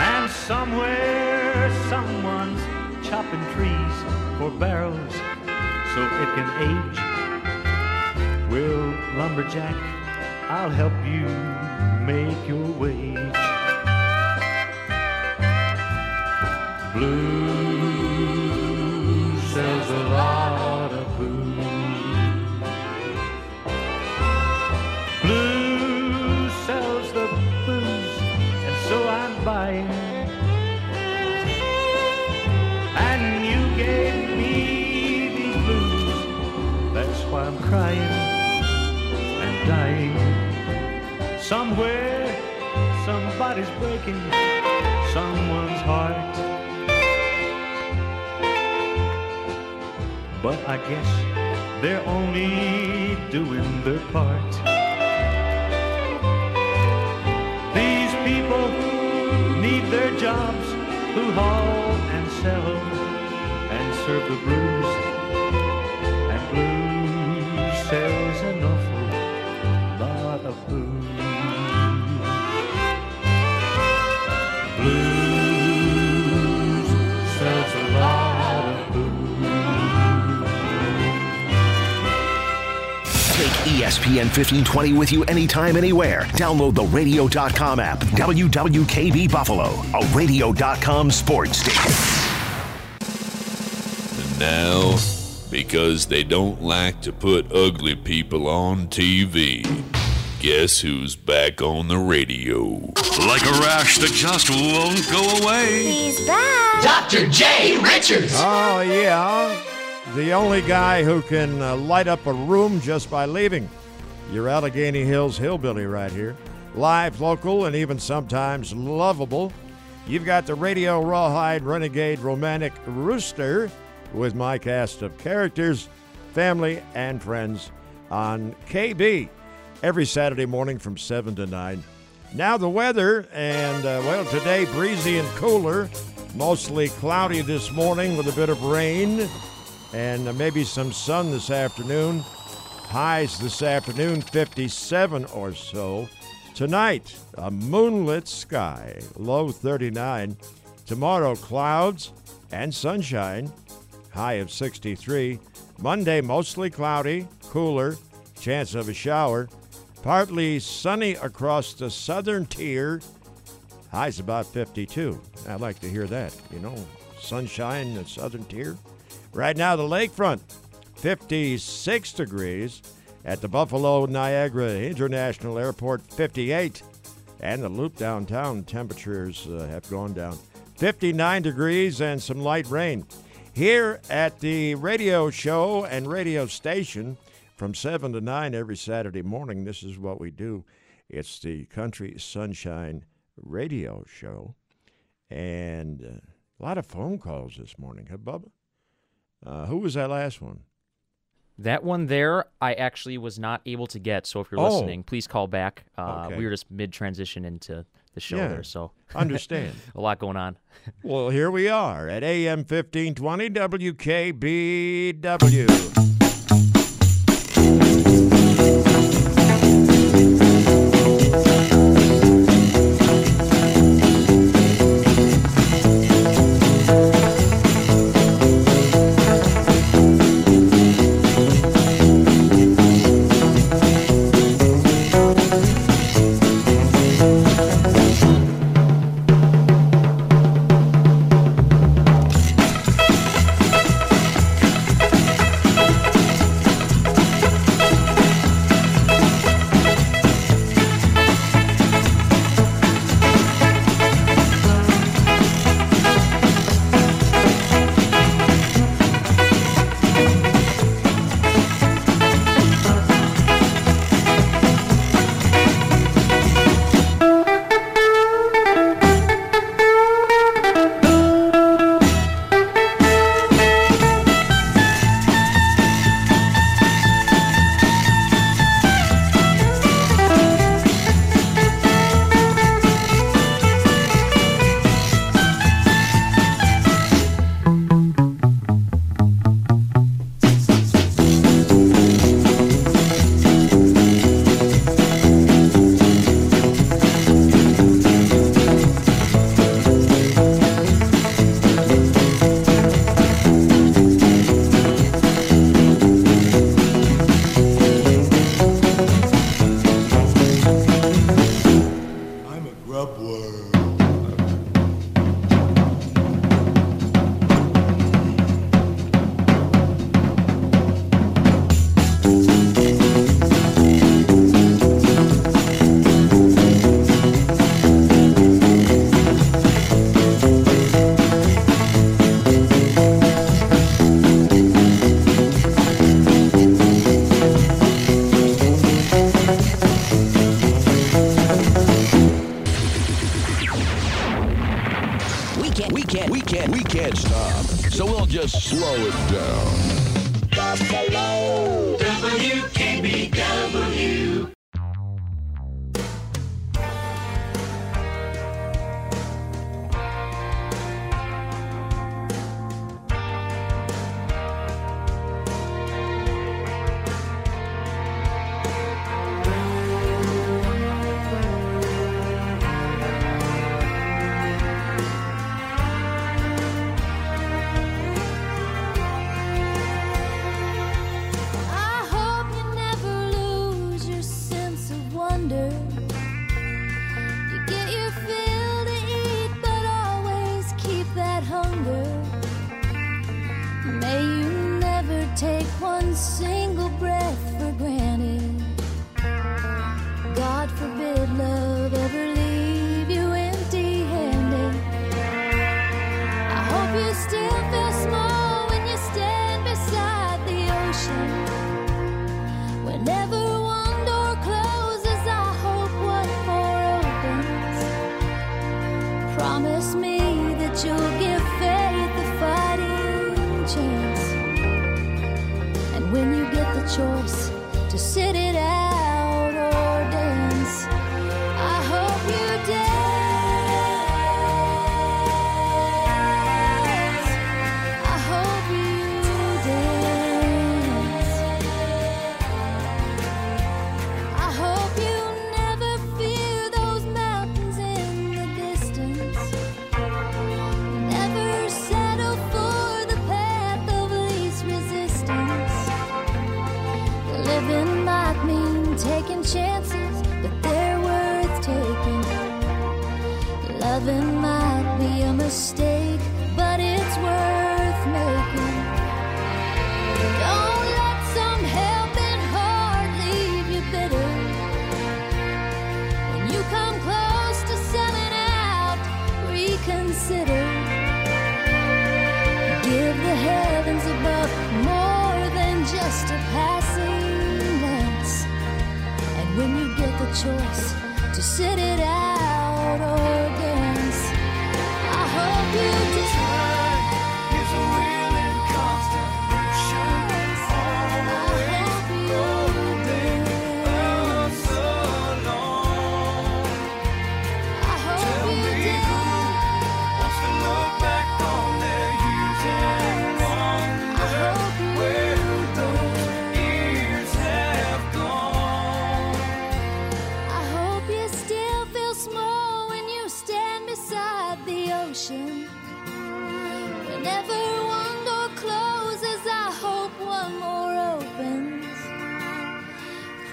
And somewhere someone's chopping trees for barrels so it can age. Well, lumberjack, I'll help you make your wage. Blues sells a lot of booze. Blues sells the booze, and so I'm buying. And you gave me I'm crying and dying. Somewhere somebody's breaking someone's heart, but I guess they're only doing their part. These people need their jobs who haul and sell and serve the blues. Sells an awful lot of booze. Blues sells a lot of booze. Take E S P N fifteen twenty with you anytime, anywhere. Download the radio dot com app. W W K B Buffalo, a radio dot com sports station. And now, because they don't like to put ugly people on T V, guess who's back on the radio? Like a rash that just won't go away, he's back. Doctor Jay Richards. Oh, yeah. The only guy who can uh, light up a room just by leaving. Your Allegheny Hills hillbilly right here. Live, local, and even sometimes lovable. You've got the radio rawhide renegade romantic rooster with my cast of characters, family, and friends on K B every Saturday morning from seven to nine. Now the weather, and, uh, well, today breezy and cooler, mostly cloudy this morning with a bit of rain, and uh, maybe some sun this afternoon. Highs this afternoon, fifty-seven or so. Tonight, a moonlit sky, low thirty-nine. Tomorrow, clouds and sunshine. High of sixty-three. Monday, mostly cloudy, cooler, chance of a shower. Partly sunny across the southern tier. High's about fifty-two. I like to hear that, you know, sunshine in the southern tier. Right now, the lakefront, fifty-six degrees. At the Buffalo Niagara International Airport, fifty-eight. And the loop downtown, temperatures uh, have gone down fifty-nine degrees and some light rain. Here at the radio show and radio station from seven to nine every Saturday morning, this is what we do. It's the Country Sunshine Radio Show. And a lot of phone calls this morning, huh, Bubba? Uh, who was that last one? That one there, I actually was not able to get. So if you're oh. listening, please call back. Uh, okay. We were just mid-transition into the show yeah. there. So understand. A lot going on. Well, here we are at A M fifteen twenty W K B W. Slow it down. Buffalo W K B W. Consider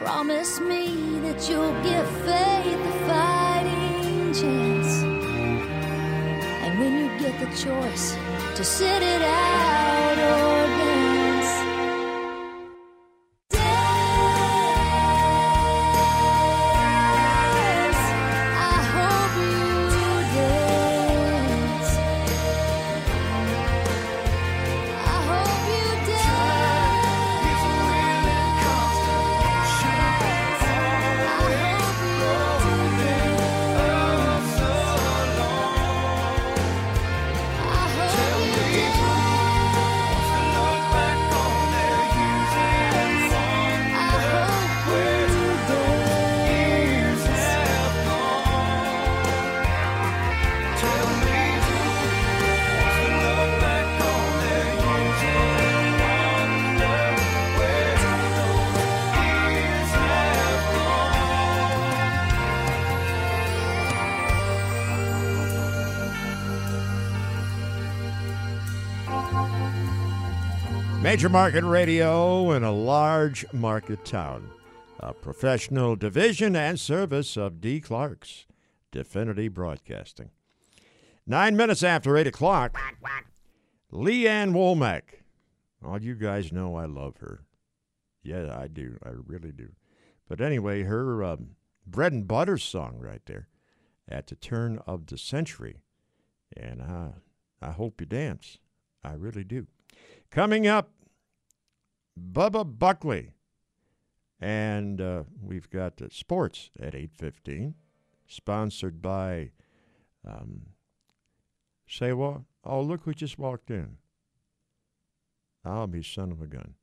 Promise me that you'll give faith a fighting chance. And when you get the choice to sit it out or dance. Dance, I hope you dance. I hope you Major Market Radio in a large market town. A professional division and service of D. Clark's Definity Broadcasting. Nine minutes after eight o'clock, Leanne Womack. All you guys know I love her. Yeah, I do. I really do. But anyway, her um, bread and butter song right there at the turn of the century. And uh, I hope you dance. I really do. Coming up, Bubba Buckley, and uh, we've got the sports at eight fifteen, sponsored by um, Say What? Oh, look who just walked in. I'll be son of a gun.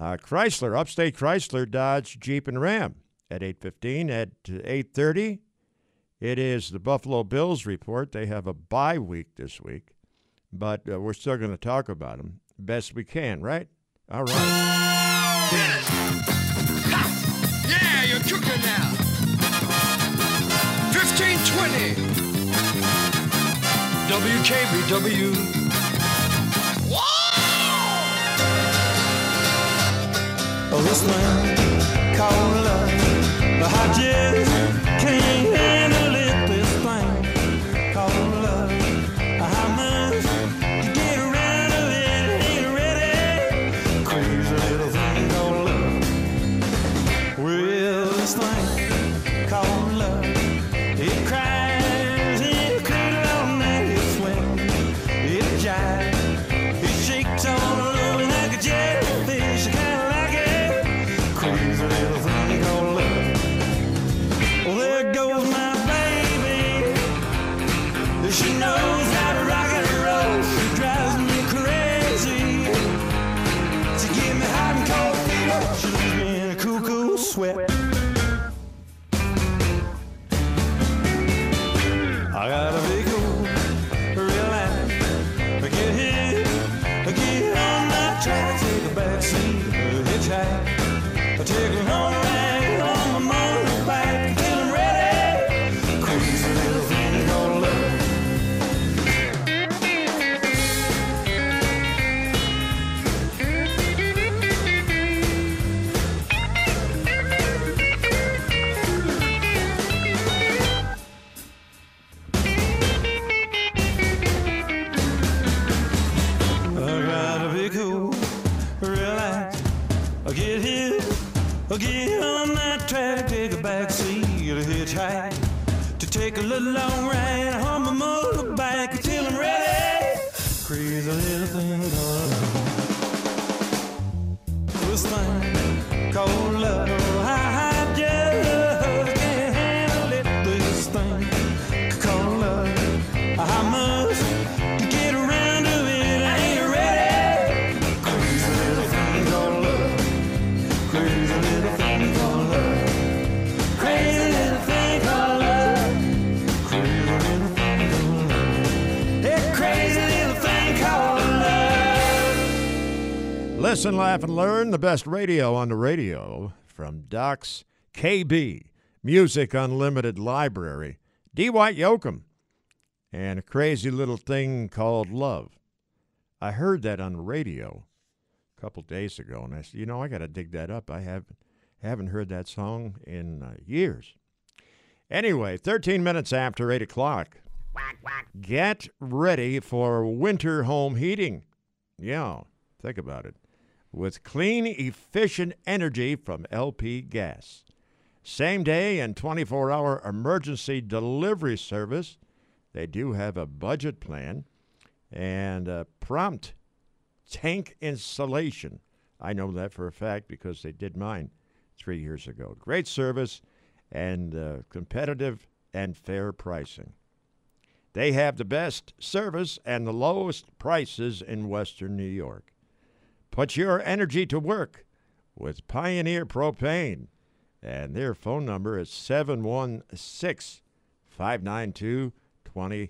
Uh, Chrysler, Upstate Chrysler, Dodge, Jeep, and Ram at eight fifteen. At eight thirty, it is the Buffalo Bills report. They have a bye week this week, but uh, we're still going to talk about them best we can, right? All right. Yeah, ha. Yeah, you're cooking now. fifteen twenty. W K B W. Whoa! Oh, this man called love, but I just can't handle it. This thing called love, I must get rid of it. Ain't ready, crazy little thing called love. Well, this thing called love, it cries, it cradles on and it swings, it jives, it shakes on a loving like a jellyfish. I kind of like it, crazy little thing called love. Well, there goes my baby, she knows. Sweat. I got a big old real life. I get hit, I get on my track, take a backseat, hitchhike, I take a long ride on my motorbike until I'm ready. Crazy little thing you gonna get on that track, take a backseat, a hitchhike, to take a little long ride on my motorbike until I'm ready. Crazy little thing called love. This thing called love, I just can't handle it. This thing called love, I must get around to it. I ain't ready. Crazy little thing called love. Crazy. Listen, laugh, and learn the best radio on the radio from Doc's K B, Music Unlimited Library, D. White Yoakum, and A Crazy Little Thing Called Love. I heard that on the radio a couple days ago, and I said, you know, I got to dig that up. I haven't, Haven't heard that song in uh, years. Anyway, thirteen minutes after eight o'clock. Get ready for winter home heating. Yeah, think about it. With clean, efficient energy from L P Gas. Same day and twenty-four hour emergency delivery service. They do have a budget plan and a prompt tank installation. I know that for a fact because they did mine three years ago. Great service and uh, competitive and fair pricing. They have the best service and the lowest prices in Western New York. Put your energy to work with Pioneer Propane. And their phone number is seven one six, five nine two, two oh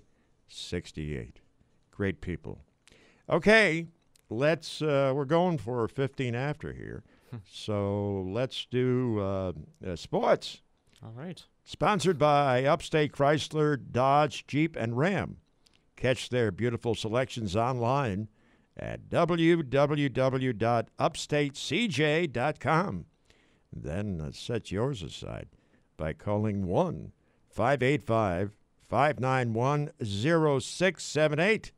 six eight. Great people. Okay, let's, uh, we're going for fifteen after here. So let's do uh, uh, sports. All right. Sponsored by Upstate Chrysler, Dodge, Jeep, and Ram. Catch their beautiful selections online at w w w dot upstate c j dot com. Then uh, set yours aside by calling one, five eight five, five nine one, oh six seven eight.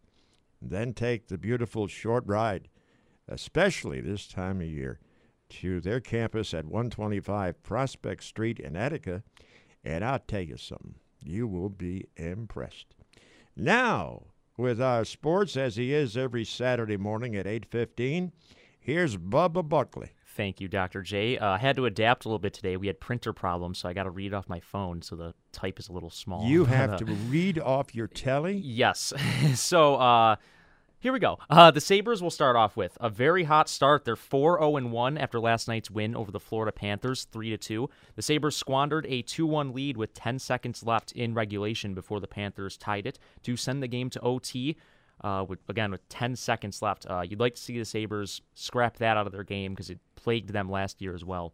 Then take the beautiful short ride, especially this time of year, to their campus at one twenty-five Prospect Street in Attica, and I'll tell you something, you will be impressed. Now, with our sports, as he is every Saturday morning at eight fifteen, here's Bubba Buckley. Thank you, Doctor J. Uh, I had to adapt a little bit today. We had printer problems, so I got to read off my phone, so the type is a little small. You have to read off your telly? Yes. So, uh... here we go. Uh, the Sabres will start off with a very hot start. They're four oh one after last night's win over the Florida Panthers, three to two. The Sabres squandered a two one lead with ten seconds left in regulation before the Panthers tied it to send the game to O T, uh, with, again, with ten seconds left. Uh, you'd like to see the Sabres scrap that out of their game because it plagued them last year as well.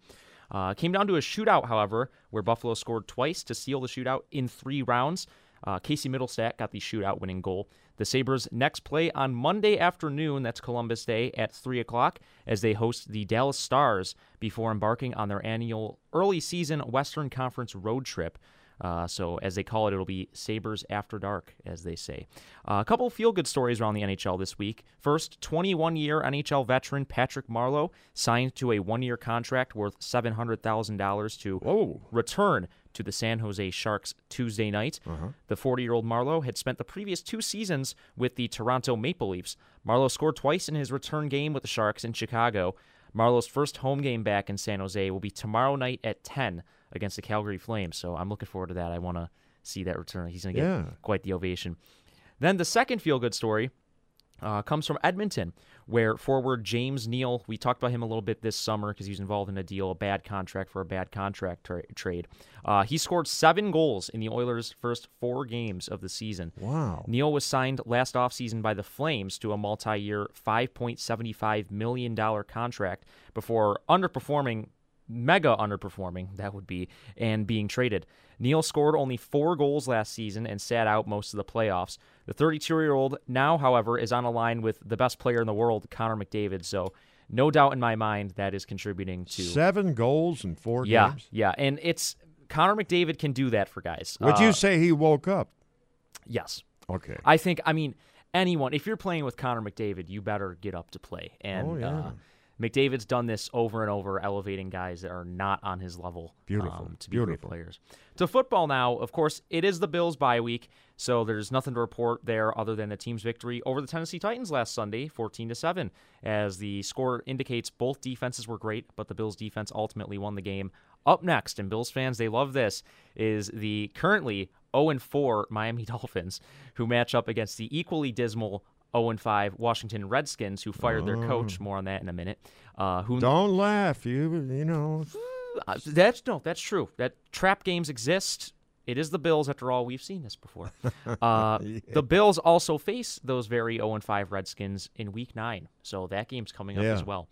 Uh, came down to a shootout, however, where Buffalo scored twice to seal the shootout in three rounds. Uh, Casey Middlestat got the shootout-winning goal. The Sabres' next play on Monday afternoon, that's Columbus Day, at three o'clock, as they host the Dallas Stars before embarking on their annual early-season Western Conference road trip. Uh, so, as they call it, it'll be Sabres After Dark, as they say. Uh, a couple feel-good stories around the N H L this week. First, twenty-one year N H L veteran Patrick Marleau signed to a one-year contract worth seven hundred thousand dollars to Whoa. return to the San Jose Sharks Tuesday night. Uh-huh. The forty-year-old Marleau had spent the previous two seasons with the Toronto Maple Leafs. Marleau scored twice in his return game with the Sharks in Chicago. Marleau's first home game back in San Jose will be tomorrow night at ten against the Calgary Flames, so I'm looking forward to that. I want to see that return. He's going to yeah. get quite the ovation. Then the second feel-good story uh, comes from Edmonton, where forward James Neal, we talked about him a little bit this summer because he was involved in a deal, a bad contract for a bad contract tra- trade. Uh, he scored seven goals in the Oilers' first four games of the season. Wow. Neal was signed last offseason by the Flames to a multi-year five point seven five million dollars contract before underperforming mega underperforming, that would be, and being traded. Neal scored only four goals last season and sat out most of the playoffs. The thirty-two-year-old now, however, is on a line with the best player in the world, Connor McDavid, so no doubt in my mind that is contributing to... Seven goals in four yeah, games? Yeah, yeah, and it's... Connor McDavid can do that for guys. Would uh, you say he woke up? Yes. Okay. I think, I mean, anyone, if you're playing with Connor McDavid, you better get up to play. And, oh, yeah. Uh, McDavid's done this over and over, elevating guys that are not on his level Beautiful. Um, to be Beautiful. great players. To football now, of course, it is the Bills' bye week, so there's nothing to report there other than the team's victory over the Tennessee Titans last Sunday, fourteen to seven. As the score indicates, both defenses were great, but the Bills' defense ultimately won the game. Up next, and Bills fans, they love this, is the currently oh and four Miami Dolphins, who match up against the equally dismal oh and five Washington Redskins, who fired oh. their coach. More on that in a minute. Uh, who Don't n- laugh. You you know. That's no, that's true. That trap games exist. It is the Bills. After all, we've seen this before. Uh, yeah. The Bills also face those very oh and five Redskins in week nine. So that game's coming up yeah. as well.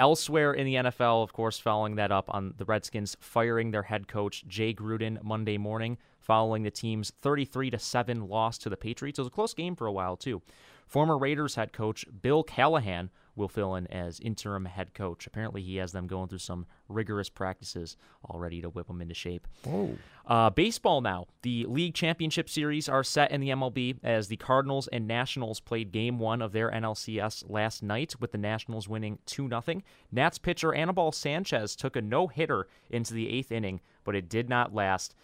Elsewhere in the N F L, of course, following that up on the Redskins firing their head coach, Jay Gruden, Monday morning, following the team's thirty-three to seven loss to the Patriots. It was a close game for a while, too. Former Raiders head coach Bill Callahan will fill in as interim head coach. Apparently he has them going through some rigorous practices already to whip them into shape. Whoa. Uh, baseball now. The league championship series are set in the M L B as the Cardinals and Nationals played game one of their N L C S last night, with the Nationals winning two nothing. Nats pitcher Anibal Sanchez took a no-hitter into the eighth inning, but it did not last.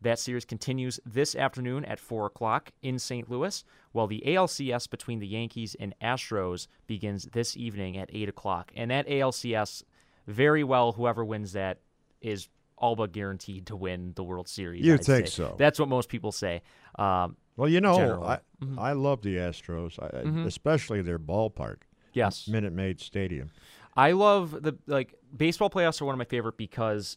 That series continues this afternoon at four o'clock in Saint Louis, while the A L C S between the Yankees and Astros begins this evening at eight o'clock. And that A L C S, very well, whoever wins that is all but guaranteed to win the World Series. You'd think so. That's what most people say. Um, well, you know, I, mm-hmm. I love the Astros, I, mm-hmm. especially their ballpark. Yes. Minute Maid Stadium. I love the, like, baseball playoffs are one of my favorite because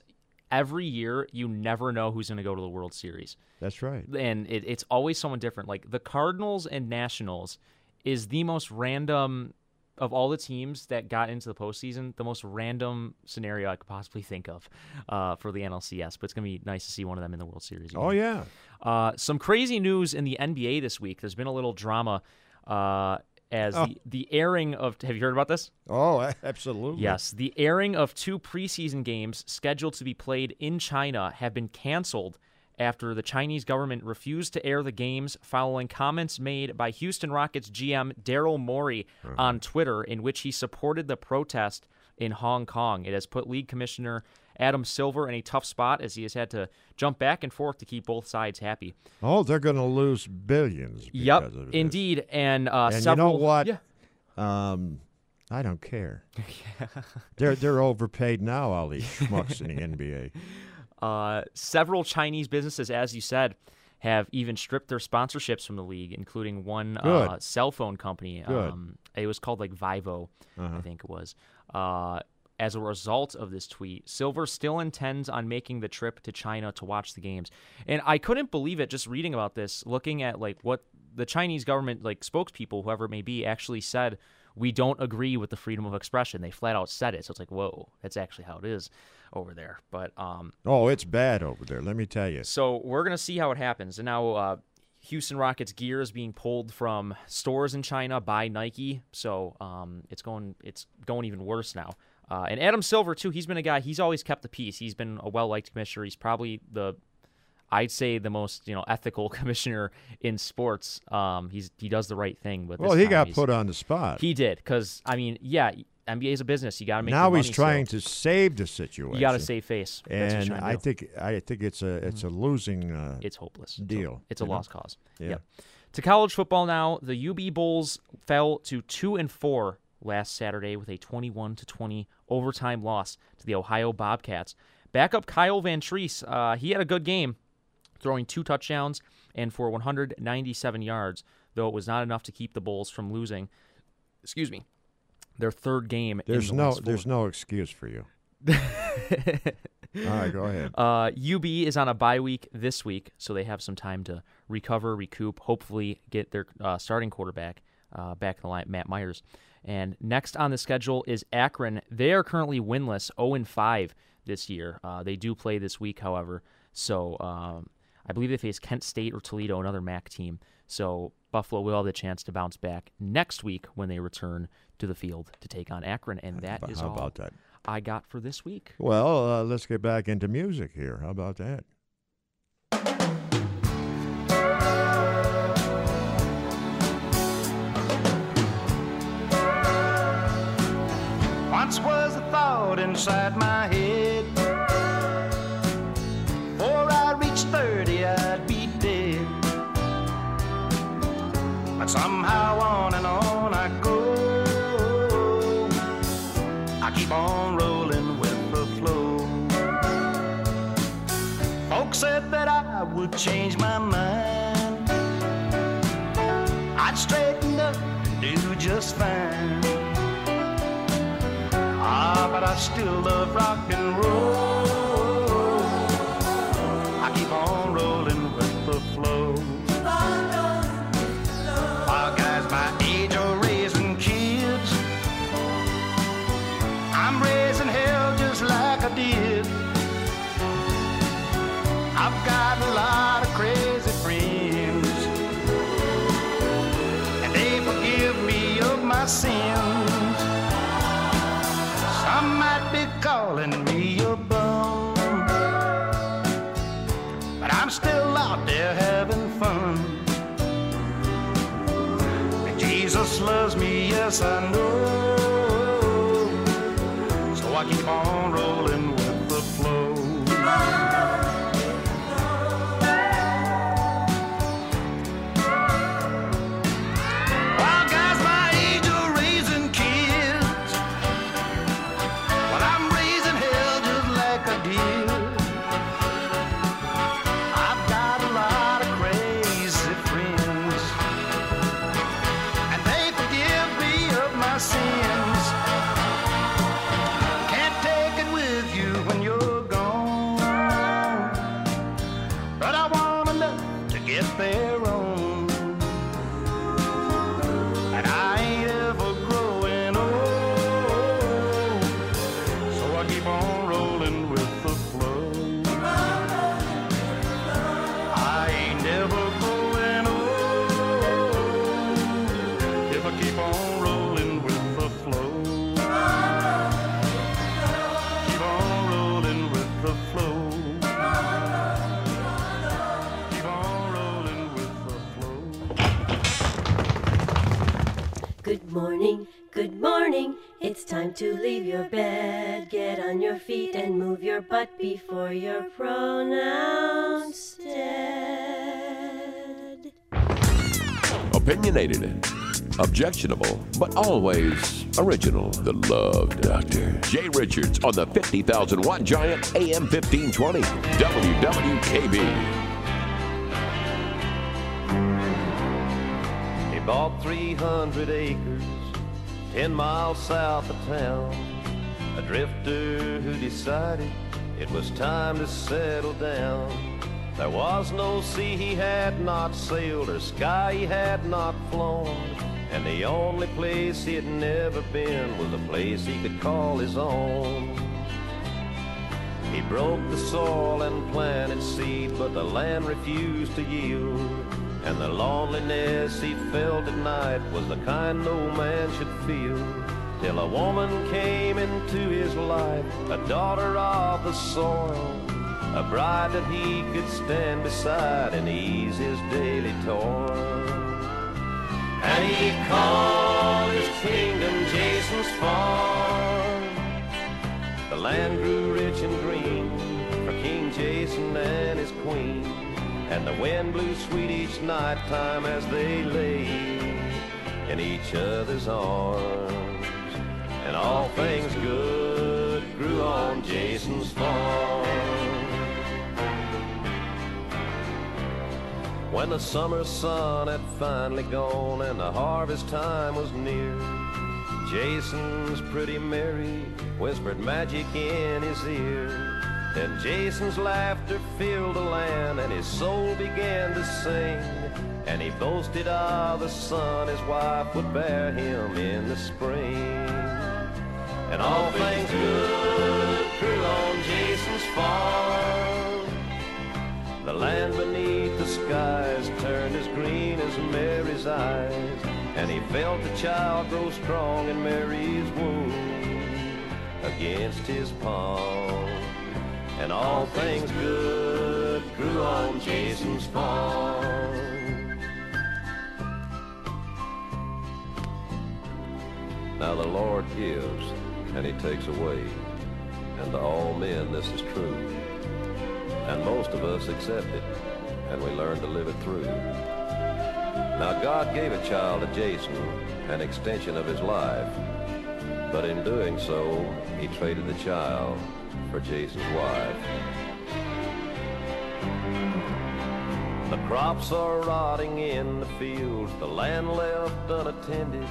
every year, you never know who's going to go to the World Series. That's right. And it, it's always someone different. Like, the Cardinals and Nationals is the most random of all the teams that got into the postseason, the most random scenario I could possibly think of uh, for the N L C S. But it's going to be nice to see one of them in the World Series again. Oh, yeah. Uh, some crazy news in the N B A this week. There's been a little drama uh As oh. the, the airing of, have you heard about this? Oh, absolutely. Yes, the airing of two preseason games scheduled to be played in China have been canceled after the Chinese government refused to air the games following comments made by Houston Rockets G M Daryl Morey uh-huh. on Twitter, in which he supported the protest in Hong Kong. It has put League Commissioner Adam Silver in a tough spot as he has had to jump back and forth to keep both sides happy. Oh, they're going to lose billions. Yep, of indeed. And, uh, and several, you know what? Yeah. Um, I don't care. yeah. They're they're overpaid now, all these schmucks in the N B A. Uh, several Chinese businesses, as you said, have even stripped their sponsorships from the league, including one uh, cell phone company. Um, it was called like Vivo, uh-huh. I think it was. Uh, As a result of this tweet, Silver still intends on making the trip to China to watch the games. And I couldn't believe it just reading about this, looking at like what the Chinese government, like spokespeople, whoever it may be, actually said, we don't agree with the freedom of expression. They flat out said it. So it's like, whoa, that's actually how it is over there. But um, oh, it's bad over there, let me tell you. So we're going to see how it happens. And now uh, Houston Rockets gear is being pulled from stores in China by Nike. So um, it's going, it's going even worse now. Uh, and Adam Silver, too, he's been a guy, he's always kept the peace. He's been a well-liked commissioner. He's probably the, I'd say, the most, you know, ethical commissioner in sports. Um, he's He does the right thing. But well, he got put on the spot. He did, because, I mean, yeah, N B A is a business. You got to make now money. Now he's trying so. to save the situation. You got to save face. And I think I think it's a it's mm-hmm. a losing uh, It's hopeless. deal. It's a, it's a lost cause. Yeah. Yep. To college football now, the U B Bulls fell to two and four. Last Saturday with a twenty-one to twenty overtime loss to the Ohio Bobcats. Backup Kyle Van Treese, uh, he had a good game, throwing two touchdowns and for one hundred ninety-seven yards, though it was not enough to keep the Bulls from losing, excuse me, their third game. There's in the no, there's no excuse for you. All right, go ahead. Uh, U B is on a bye week this week, so they have some time to recover, recoup, hopefully get their uh, starting quarterback uh, back in the line, Matt Myers. And next on the schedule is Akron. They are currently winless, oh and five this year. Uh, they do play this week, however. So um, I believe they face Kent State or Toledo, another M A C team. So Buffalo will have the chance to bounce back next week when they return to the field to take on Akron. And that How is all about that? I got for this week. Well, uh, let's get back into music here. How about that? Once was a thought inside my head. Before I reached thirty, I'd be dead. But somehow on and on I go. I keep on rolling with the flow. Folks said that I would change my mind. I'd straighten up and do just fine. Ah, but I still love rock and roll. I keep on rolling with the flow. While guys my age are raising kids, I'm raising hell just like I did. I've got a lot of crazy friends, and they forgive me of my sins. calling me a bum, but I'm still out there having fun. And Jesus loves me, yes I know, so I keep on rolling with the flow. To leave your bed, get on your feet and move your butt before you're pronounced dead. Opinionated, objectionable, but always original. The Love Doctor Jay Richards on the fifty thousand watt giant A M fifteen twenty W W K B. He bought three hundred acres ten miles south of town, a drifter who decided it was time to settle down. There was no sea he had not sailed or sky he had not flown, and the only place he had never been was a place he could call his own. He broke the soil and planted seed, but the land refused to yield. And the loneliness he felt at night was the kind no man should feel, till a woman came into his life, a daughter of the soil, a bride that he could stand beside and ease his daily toil. And he called his kingdom Jason's farm. The land grew rich and green for King Jason and his queen, and the wind blew sweet each night time as they lay in each other's arms. And all things good grew on Jason's farm. When the summer sun had finally gone and the harvest time was near, Jason's pretty Mary whispered magic in his ear. Then Jason's laughter filled the land, and his soul began to sing, and he boasted of the son his wife would bear him in the spring. And all things good grew on Jason's farm. The land beneath the skies turned as green as Mary's eyes, and he felt the child grow strong in Mary's womb against his palm. And all things good grew on Jason's farm. Now the Lord gives, and he takes away, and to all men this is true. And most of us accept it, and we learn to live it through. Now God gave a child to Jason, an extension of his life, but in doing so, he traded the child for Jason's wife. The crops are rotting in the fields, the land left unattended,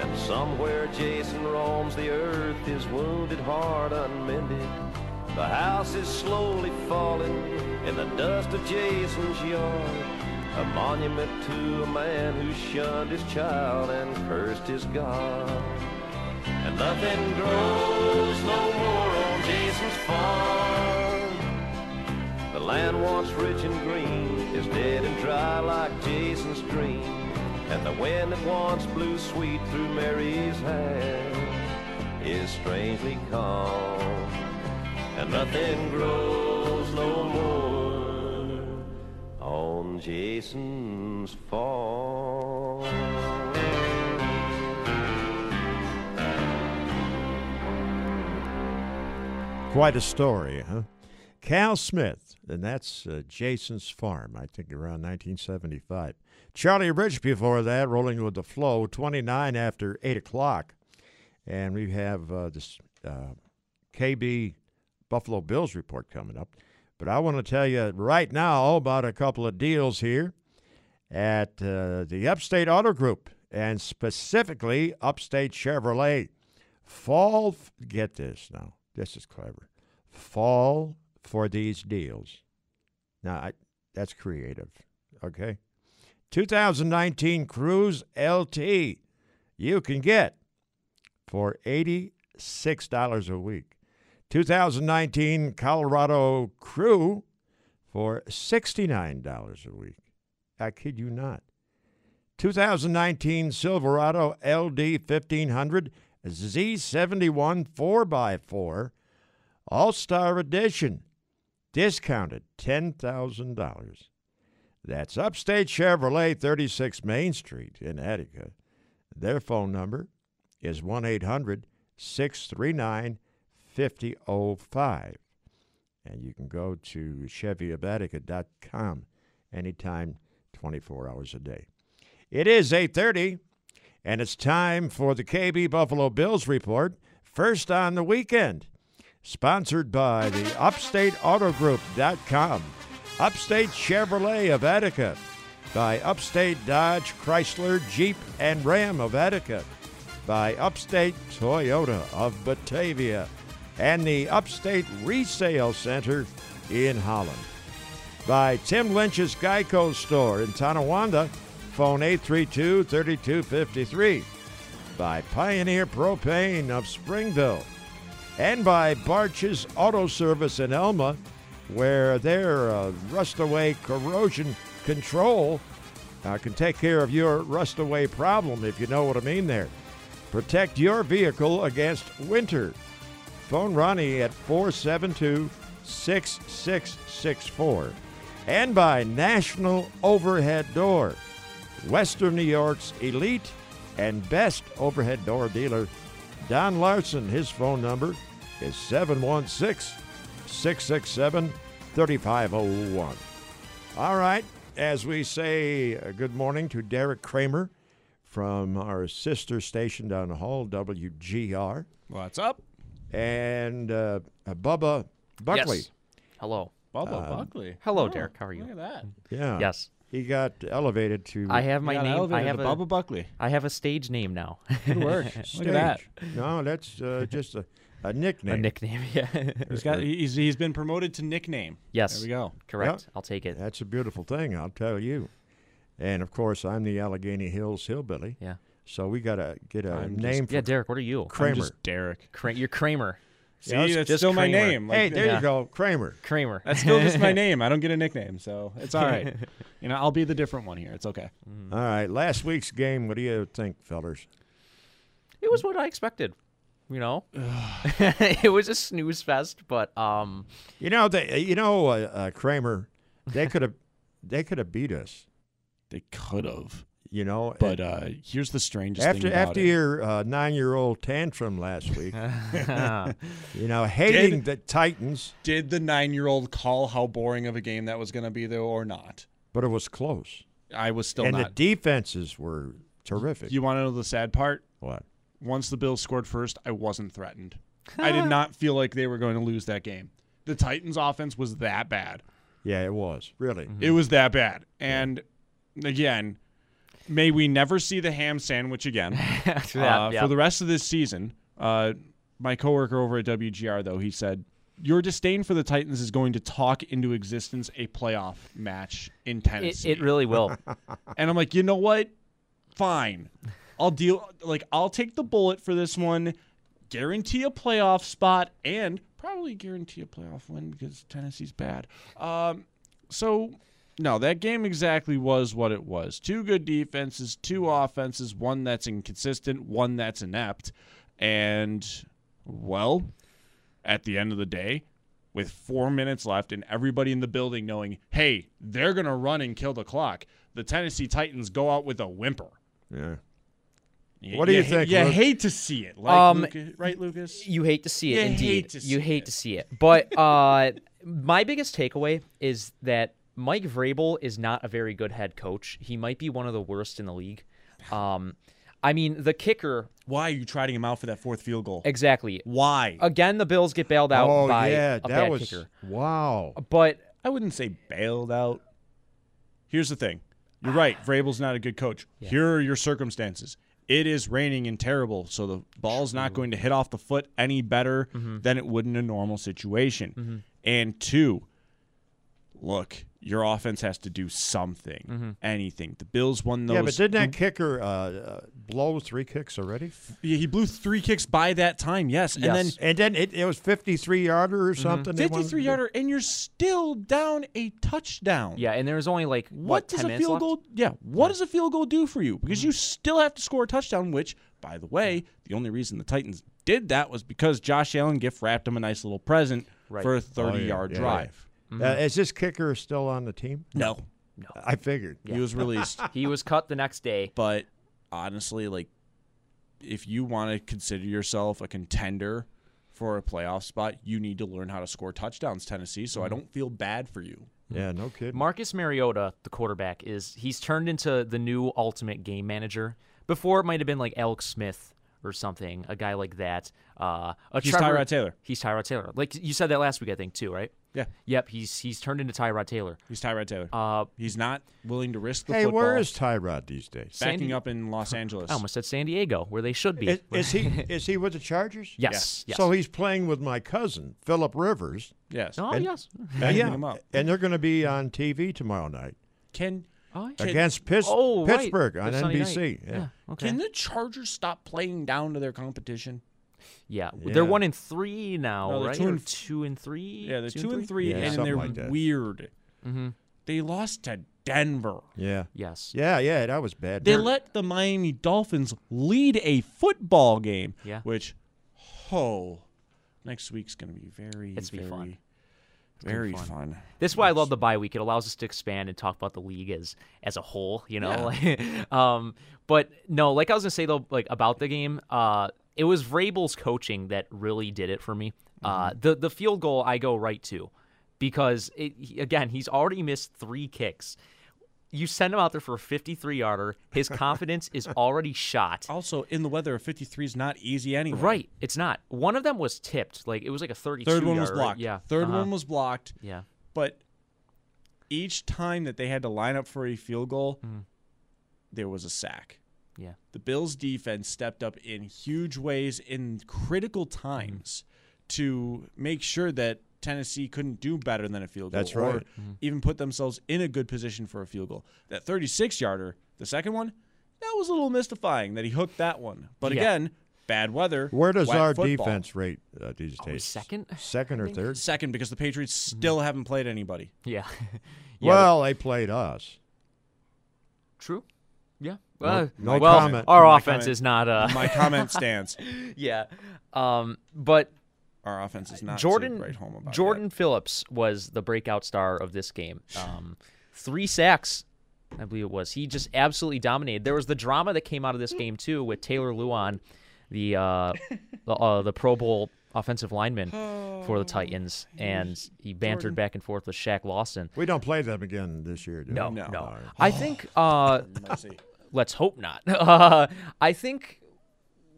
and somewhere Jason roams the earth, his wounded heart unmended. The house is slowly falling in the dust of Jason's yard, a monument to a man who shunned his child and cursed his God. And nothing grows no more on Jason's farm. The land once rich and green is dead and dry like Jason's dream, and the wind that once blew sweet through Mary's hair is strangely calm. and nothing grows no more on Jason's farm. Quite a story, huh? Cal Smith, and that's uh, Jason's Farm, I think around nineteen seventy-five. Charlie Rich before that, rolling with the flow, twenty-nine after eight o'clock. And we have uh, this uh, K B Buffalo Bills report coming up. But I want to tell you right now about a couple of deals here at uh, the Upstate Auto Group, and specifically Upstate Chevrolet. Fall, get this now, this is clever. Fall for these deals. Now, I, that's creative, okay? two thousand nineteen Cruze L T you can get for eighty-six dollars a week. two thousand nineteen Colorado Crew for sixty-nine dollars a week. I kid you not. two thousand nineteen Silverado L D fifteen hundred Z seventy-one four by four All-Star Edition, discounted ten thousand dollars. That's Upstate Chevrolet, thirty-six Main Street in Attica. Their phone number is one eight hundred six three nine five oh oh five. And you can go to Chevy of Attica dot com anytime, twenty-four hours a day. It is eight thirty, and it's time for the K B Buffalo Bills report, first on the weekend. Sponsored by the Upstate Auto Group dot com, Upstate Chevrolet of Attica, by Upstate Dodge Chrysler Jeep and Ram of Attica, by Upstate Toyota of Batavia, and the Upstate Resale Center in Holland. By Tim Lynch's Geico store in Tonawanda, phone eight three two, three two five three. By Pioneer Propane of Springville, and by Barch's Auto Service in Elma, where their uh, rust-away corrosion control uh, can take care of your rust-away problem, if you know what I mean there. Protect your vehicle against winter. Phone Ronnie at four seven two, six six six four. And by National Overhead Door, Western New York's elite and best overhead door dealer, Don Larson. His phone number is seven one six, six six seven, three five oh one. All right, as we say uh, good morning to Derek Kramer from our sister station down the hall, W G R. What's up? And uh, Bubba Buckley. Yes. Hello. Bubba uh, Buckley. Hello, oh, Derek. How are you? Look at that. Yeah. Yes. He got elevated to. I have my name. I have a, Bubba Buckley. I have a stage name now. Good work. Look at that. No, that's uh, just a, a nickname. A nickname, yeah. he's, got, he's, he's been promoted to nickname. Yes. There we go. Correct. Yep. I'll take it. That's a beautiful thing, I'll tell you. And, of course, I'm the Allegheny Hills hillbilly. Yeah. So we got to get a I'm name just, for. Yeah, Derek, what are you? Kramer. I'm just Derek. Cra- you're Kramer. See, yeah, that's still Kramer. My name. Like, hey, there yeah. you go, Kramer. Kramer. That's still just my name. I don't get a nickname, so it's all right. You know, I'll be the different one here. It's okay. Mm. All right, last week's game, what do you think, fellas? It was what I expected, you know. It was a snooze fest, but um you know, they you know uh, uh, Kramer, they could have they could have beat us. They could have. You know, but uh, here's the strangest after, thing about after it. your uh, nine-year-old tantrum last week, you know, hating did, the Titans. Did the nine-year-old call how boring of a game that was going to be, though, or not? But it was close. I was still and not. And the defenses were terrific. You want to know the sad part? What? Once the Bills scored first, I wasn't threatened. I did not feel like they were going to lose that game. The Titans' offense was that bad. Yeah, it was. Really? Mm-hmm. It was that bad. And, yeah. again... May we never see the ham sandwich again uh, yeah, yeah. for the rest of this season. Uh, my coworker over at W G R, though, he said, your disdain for the Titans is going to talk into existence a playoff match in Tennessee. It, it really will. And I'm like, you know what? Fine. I'll deal. Like, I'll take the bullet for this one, guarantee a playoff spot, and probably guarantee a playoff win because Tennessee's bad. Um, so... No, that game exactly was what it was. Two good defenses, two offenses, one that's inconsistent, one that's inept. And, well, at the end of the day, with four minutes left and everybody in the building knowing, hey, they're going to run and kill the clock, the Tennessee Titans go out with a whimper. Yeah. You, what do you, you think? Ha- you Luke? hate to see it, like, um, Lucas, right, Lucas? You hate to see it, you indeed. Hate to see you hate it. to see it. But uh, my biggest takeaway is that Mike Vrabel is not a very good head coach. He might be one of the worst in the league. Um, I mean, the kicker. Why are you trotting him out for that fourth field goal? Exactly. Why? Again, the Bills get bailed out oh, by yeah, a that bad was, kicker. Wow. But I wouldn't say bailed out. Here's the thing. You're ah, right. Vrabel's not a good coach. Yeah. Here are your circumstances. It is raining and terrible, so the ball's True. not going to hit off the foot any better mm-hmm. than it would in a normal situation. Mm-hmm. And two, look, your offense has to do something, mm-hmm. anything. The Bills won those. Yeah, but didn't that kicker uh, uh, blow three kicks already? Yeah, he blew three kicks by that time, yes. yes. And then and then it, it was fifty-three yarder or something. Mm-hmm. fifty-three yarder, and you're still down a touchdown. Yeah, and there was only like, what, what does ten a field goal? Yeah, what yeah. does a field goal do for you? Because mm-hmm. you still have to score a touchdown, which, by the way, yeah. the only reason the Titans did that was because Josh Allen gift wrapped him a nice little present right. for a thirty-yard oh, yeah. drive. Yeah. Uh, is this kicker still on the team? No. No. I figured. Yeah. He was released. He was cut the next day. But honestly, like, if you want to consider yourself a contender for a playoff spot, you need to learn how to score touchdowns, Tennessee, so mm-hmm. I don't feel bad for you. Yeah, no kidding. Marcus Mariota, the quarterback, is he's turned into the new ultimate game manager. Before, it might have been like Alex Smith or something, a guy like that. Uh, a he's Trevor, Tyrod Taylor. He's Tyrod Taylor. Like you said that last week, I think, too, right? Yeah. Yep, he's he's turned into Tyrod Taylor. He's Tyrod Taylor. Uh, he's not willing to risk the hey, football. Hey, where is Tyrod these days? Backing San... up in Los Angeles. I almost said San Diego, where they should be. Is, is he is he with the Chargers? Yes. Yes. yes. So he's playing with my cousin, Phillip Rivers. Yes. Oh, and, yes. And, yeah. him up. And they're going to be on T V tomorrow night. Can oh, yeah. Against Pis- oh, right. Pittsburgh on N B C. Yeah. Yeah, okay. Can the Chargers stop playing down to their competition? Yeah. yeah, they're one and three now, no, right? Two and, two and three. Yeah, they're two, two and three, and, three, yeah, and they're like weird. Mm-hmm. They lost to Denver. Yeah. Yes. Yeah, yeah, that was bad. They Dirt. let the Miami Dolphins lead a football game. Yeah. Which, oh, next week's gonna be very, it's very be fun. Very fun. fun. This is why I love the bye week. It allows us to expand and talk about the league as as a whole. You know. Yeah. um, but no, like I was gonna say though, like about the game. Uh, It was Vrabel's coaching that really did it for me. Mm-hmm. Uh, the the field goal I go right to because, it, he, again, he's already missed three kicks. You send him out there for a fifty-three-yarder. His confidence is already shot. Also, in the weather, a fifty-three is not easy anyway. Right. It's not. One of them was tipped. Like, it was like a thirty-two-yarder. Third one was blocked. Yeah. Third uh-huh. one was blocked. Yeah. But each time that they had to line up for a field goal, mm-hmm. there was a sack. Yeah, the Bills' defense stepped up in huge ways in critical times mm-hmm. to make sure that Tennessee couldn't do better than a field goal. That's right. Or mm-hmm. even put themselves in a good position for a field goal. That thirty-six-yarder, the second one, that was a little mystifying that he hooked that one. But yeah. again, bad weather. Where does our football. defense rate uh, these days? Oh, second? Second or third? Second, because the Patriots still mm-hmm. haven't played anybody. Yeah. yeah well, but- they played us. True. Yeah. Well, no, no well comment. Our my offense comment, is not. Uh... my comment stands. yeah. Um, but. Our offense is not. Jordan, right home about Jordan Phillips was the breakout star of this game. Um, three sacks, I believe it was. He just absolutely dominated. There was the drama that came out of this game, too, with Taylor Luan, the, uh, the, uh, the Pro Bowl offensive lineman oh, for the Titans, and he bantered Jordan. back and forth with Shaq Lawson. We don't play them again this year, do we? No, no. no. Right. I think uh, let's hope not. Uh, I think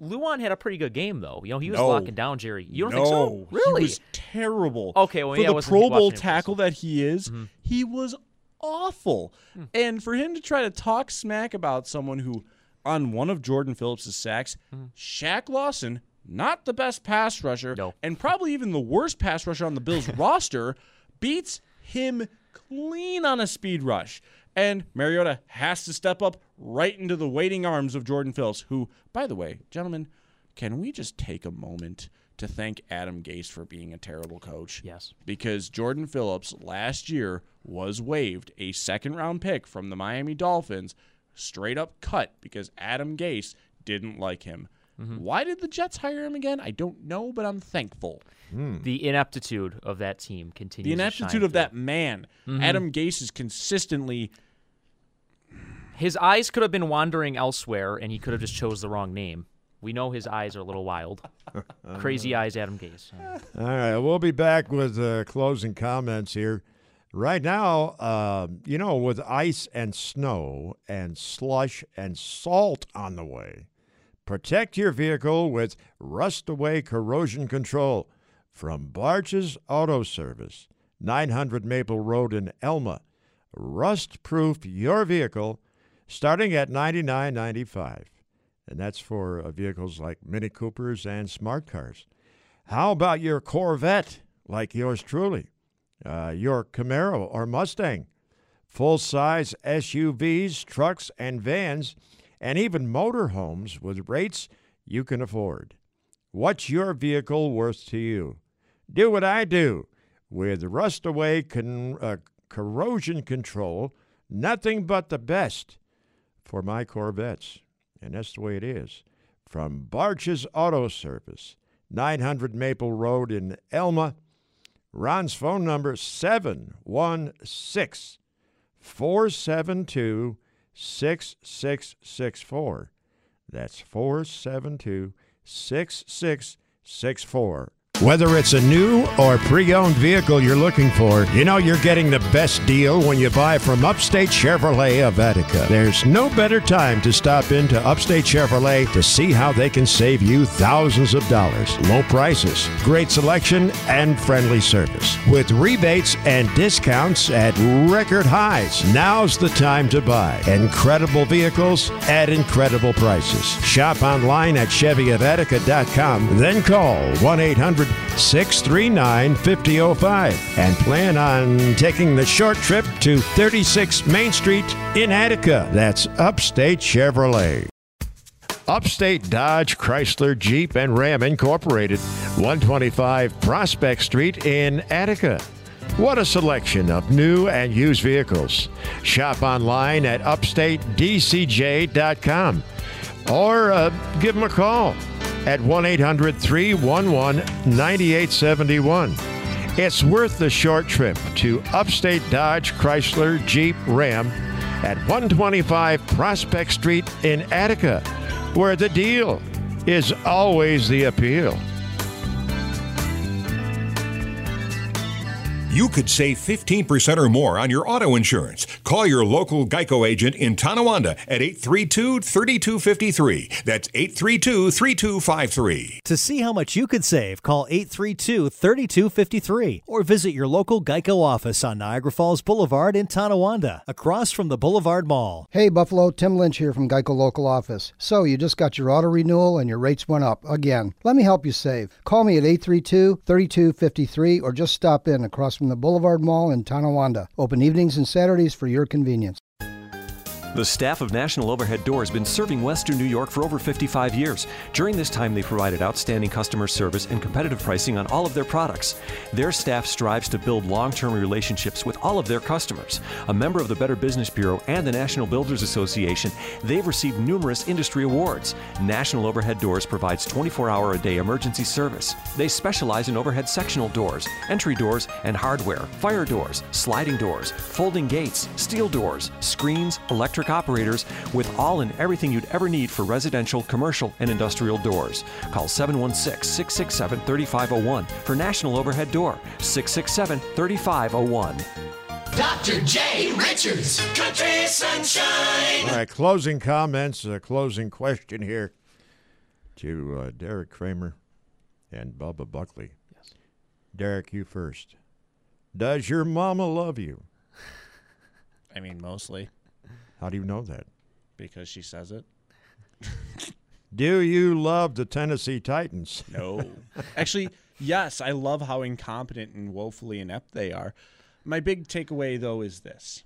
Luan had a pretty good game, though. You know, he was no. locking down Jerry. You don't no. think so? Really? He was terrible. Okay, well, for yeah, the Pro Bowl tackle that he is, mm-hmm. he was awful. Hmm. And for him to try to talk smack about someone who, on one of Jordan Phillips' sacks, mm-hmm. Shaq Lawson, not the best pass rusher, no. and probably even the worst pass rusher on the Bills roster, beats him clean on a speed rush. And Mariota has to step up right into the waiting arms of Jordan Phillips, who, by the way, gentlemen, can we just take a moment to thank Adam Gase for being a terrible coach? Yes. Because Jordan Phillips last year was waived, a second-round pick from the Miami Dolphins, straight-up cut because Adam Gase didn't like him. Mm-hmm. Why did the Jets hire him again? I don't know, but I'm thankful. Mm. The ineptitude of that team continues. The ineptitude of through. that man. Mm-hmm. Adam Gase is consistently... His eyes could have been wandering elsewhere, and he could have just chose the wrong name. We know his eyes are a little wild. Crazy eyes, Adam Gase. All right, we'll be back with uh, closing comments here. Right now, uh, you know, with ice and snow and slush and salt on the way, protect your vehicle with Rust-Away Corrosion Control from Barch's Auto Service, nine hundred Maple Road in Elma. Rust-proof your vehicle starting at ninety-nine ninety-five. And that's for uh, vehicles like Mini Coopers and smart cars. How about your Corvette, like yours truly? Uh, your Camaro or Mustang, full-size S U Vs, trucks, and vans, and even motorhomes with rates you can afford. What's your vehicle worth to you? Do what I do with Rust-Away con- uh, Corrosion Control, nothing but the best for my Corvettes. And that's the way it is. From Barch's Auto Service, nine hundred Maple Road in Elma. Ron's phone number, seven one six, four seven two, six six six four. That's four seven two, six six six four. Whether it's a new or pre-owned vehicle you're looking for, you know you're getting the best deal when you buy from Upstate Chevrolet of Attica. There's no better time to stop into Upstate Chevrolet to see how they can save you thousands of dollars. Low prices, great selection, and friendly service. With rebates and discounts at record highs, now's the time to buy. Incredible vehicles at incredible prices. Shop online at Chevy of Attica dot com, then call one eight hundred, six three nine, five oh oh five and plan on taking the short trip to thirty-six Main Street in Attica. That's Upstate Chevrolet. Upstate Dodge Chrysler Jeep and Ram Incorporated, one twenty-five Prospect Street in Attica. What a selection of new and used vehicles. Shop online at upstate d c j dot com or uh, give them a call at one eight hundred, three one one, nine eight seven one. It's worth the short trip to Upstate Dodge Chrysler Jeep Ram at one twenty-five Prospect Street in Attica, where the deal is always the appeal. You could save fifteen percent or more on your auto insurance. Call your local Geico agent in Tonawanda at eight three two, three two five three. That's eight three two, three two five three. To see how much you could save, call eight three two, three two five three or visit your local Geico office on Niagara Falls Boulevard in Tonawanda, across from the Boulevard Mall. Hey, Buffalo, Tim Lynch here from Geico Local Office. So you just got your auto renewal and your rates went up again. Let me help you save. Call me at eight three two, three two five three or just stop in across from the Boulevard Mall in Tonawanda. Open evenings and Saturdays for your convenience. The staff of National Overhead Door has been serving Western New York for over fifty-five years. During this time, they provided outstanding customer service and competitive pricing on all of their products. Their staff strives to build long-term relationships with all of their customers. A member of the Better Business Bureau and the National Builders Association, they've received numerous industry awards. National Overhead Doors provides twenty-four hour a day emergency service. They specialize in overhead sectional doors, entry doors and hardware, fire doors, sliding doors, folding gates, steel doors, screens, electric operators, with all and everything you'd ever need for residential, commercial, and industrial doors. Call seven one six, six six seven, three five zero one for National Overhead Door, six six seven, three five zero one. Doctor Jay Richards, Country Sunshine. All right, closing comments, a closing question here to uh, Derek Kramer and Bubba Buckley. Yes. Derek, you first. Does your mama love you? I mean, mostly. How do you know that? Because she says it. Do you love the Tennessee Titans? No. Actually, yes, I love how incompetent and woefully inept they are. My big takeaway, though, is this.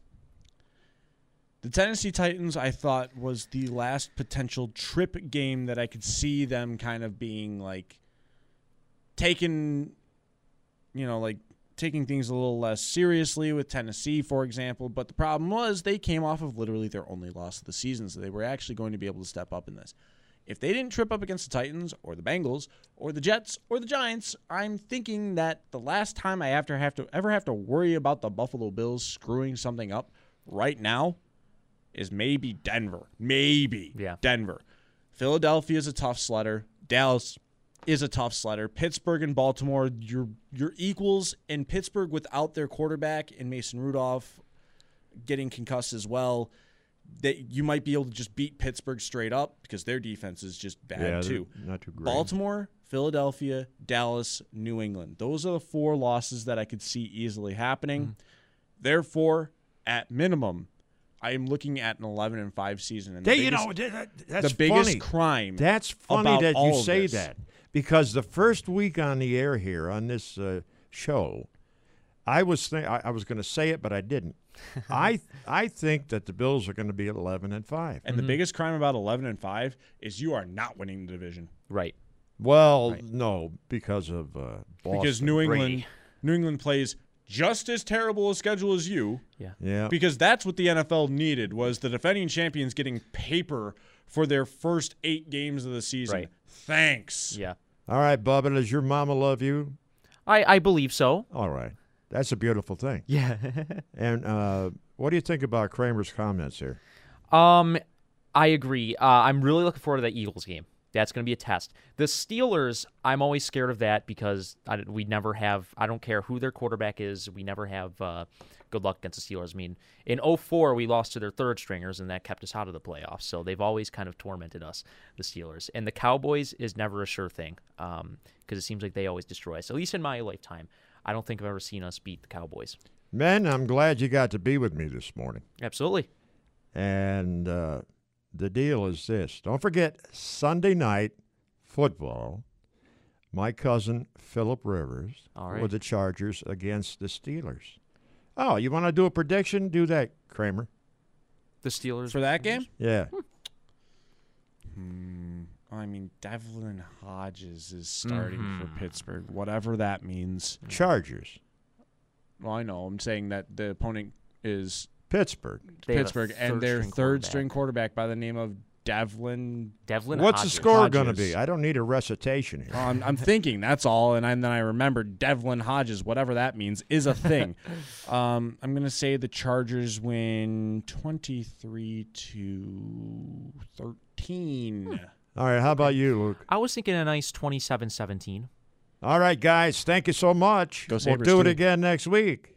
The Tennessee Titans, I thought, was the last potential trip game that I could see them kind of being, like, taken, you know, like, taking things a little less seriously with Tennessee, for example. But the problem was they came off of literally their only loss of the season, so they were actually going to be able to step up in this. If they didn't trip up against the Titans or the Bengals or the Jets or the Giants, I'm thinking that the last time I have to have to ever have to worry about the Buffalo Bills screwing something up right now is maybe Denver. Maybe yeah. Denver. Philadelphia is a tough sledder. Dallas is a tough sledder. Pittsburgh and Baltimore, your your equals, and Pittsburgh without their quarterback and Mason Rudolph getting concussed as well, that you might be able to just beat Pittsburgh straight up because their defense is just bad yeah, too. Not too great. Baltimore, Philadelphia, Dallas, New England. Those are the four losses that I could see easily happening. Mm. Therefore, at minimum, I am looking at an eleven and five season. And the they, biggest, you know, that, that's the biggest funny. crime. That's funny that you say that, because the first week on the air here on this uh, show, I was th- I, I was going to say it, but I didn't. I th- I think that the Bills are going to be at eleven and five. And mm-hmm. the biggest crime about eleven and five is you are not winning the division. Right. Well, right. no, because of uh, Boston. Because New England, Brady. New England plays just as terrible a schedule as you. Yeah. Yeah. Because that's what the N F L needed, was the defending champions getting paper for their first eight games of the season. Right. Thanks. Yeah. All right, Bubba, does your mama love you? I, I believe so. All right. That's a beautiful thing. Yeah. And uh, what do you think about Kramer's comments here? Um, I agree. Uh, I'm really looking forward to that Eagles game. That's going to be a test. The Steelers, I'm always scared of that because I, we never have – I don't care who their quarterback is. We never have uh, good luck against the Steelers. I mean, in oh four, we lost to their third stringers, and that kept us out of the playoffs. So they've always kind of tormented us, the Steelers. And the Cowboys is never a sure thing because um, it seems like they always destroy us, at least in my lifetime. I don't think I've ever seen us beat the Cowboys. Men, I'm glad you got to be with me this morning. Absolutely. And uh, the deal is this. Don't forget, Sunday night football, my cousin Phillip Rivers All right. with the Chargers against the Steelers. Oh, you want to do a prediction? Do that, Kramer. The Steelers? For that game? Yeah. Hmm. I mean, Devlin Hodges is starting mm-hmm. for Pittsburgh, whatever that means. Chargers. Well, I know. I'm saying that the opponent is Pittsburgh. They Pittsburgh, and their third-string quarterback. quarterback by the name of Devlin. Devlin What's Hodges. the score going to be? I don't need a recitation here. Um, I'm thinking, that's all, and I, then I remembered Devlin Hodges, whatever that means, is a thing. um, I'm going to say the Chargers win twenty-three to thirteen. Hmm. All right, how about you, Luke? I was thinking a nice twenty-seven seventeen. All right, guys, thank you so much. Go Sabres, we'll do it again next week.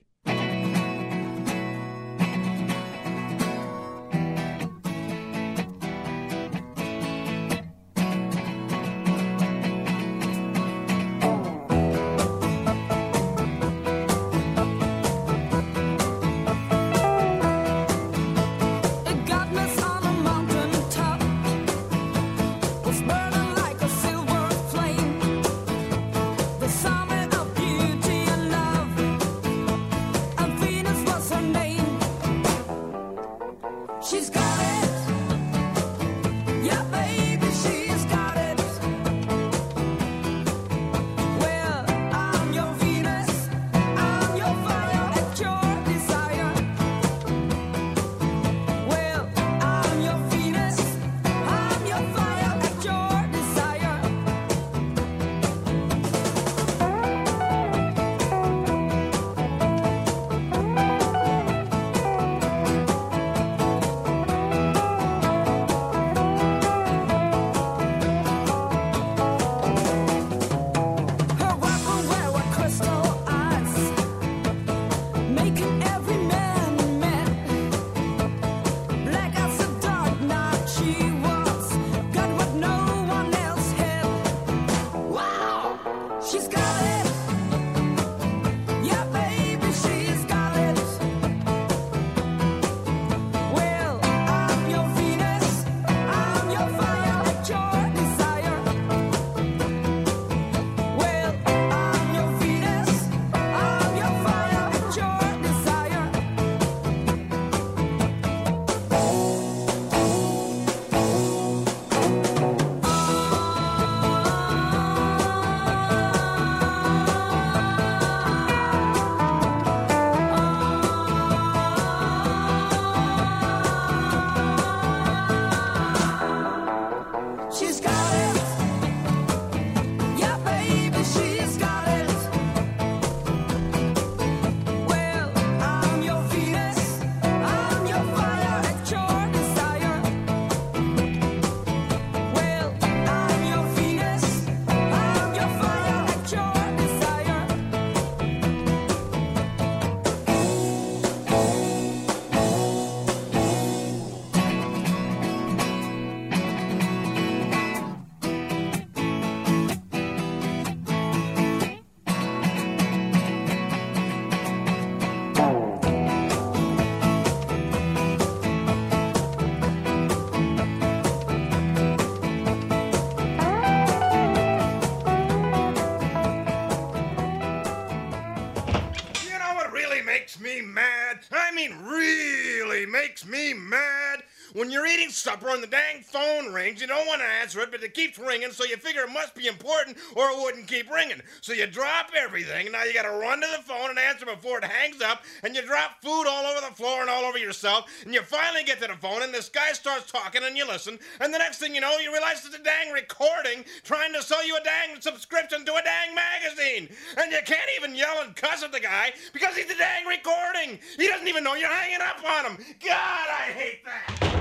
makes me mad, I mean really makes me mad, when you're eating supper and the dang phone rings, you don't want to answer it, but it keeps ringing, so you figure it must be important or it wouldn't keep ringing. So you drop everything, and now you got to run to the phone and answer before it hangs up, and you drop food all over the floor and all over yourself, and you finally get to the phone, and this guy starts talking, and you listen, and the next thing you know, you realize it's a dang recording trying to sell you a dang subscription to a dang magazine, and you can't even yell and cuss at the guy because he's a dang recording. He doesn't even know you're hanging up on him. God, I hate that.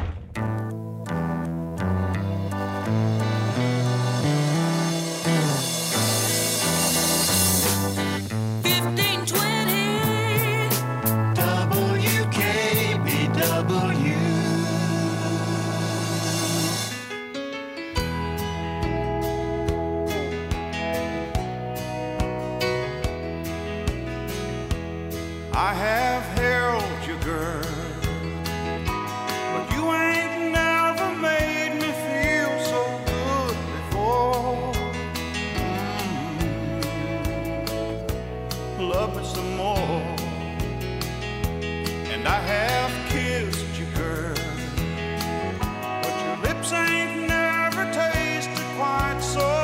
I have heralded your girl, but you ain't never made me feel so good before. Mm-hmm. Love me some more, and I have kissed your girl, but your lips ain't never tasted quite so.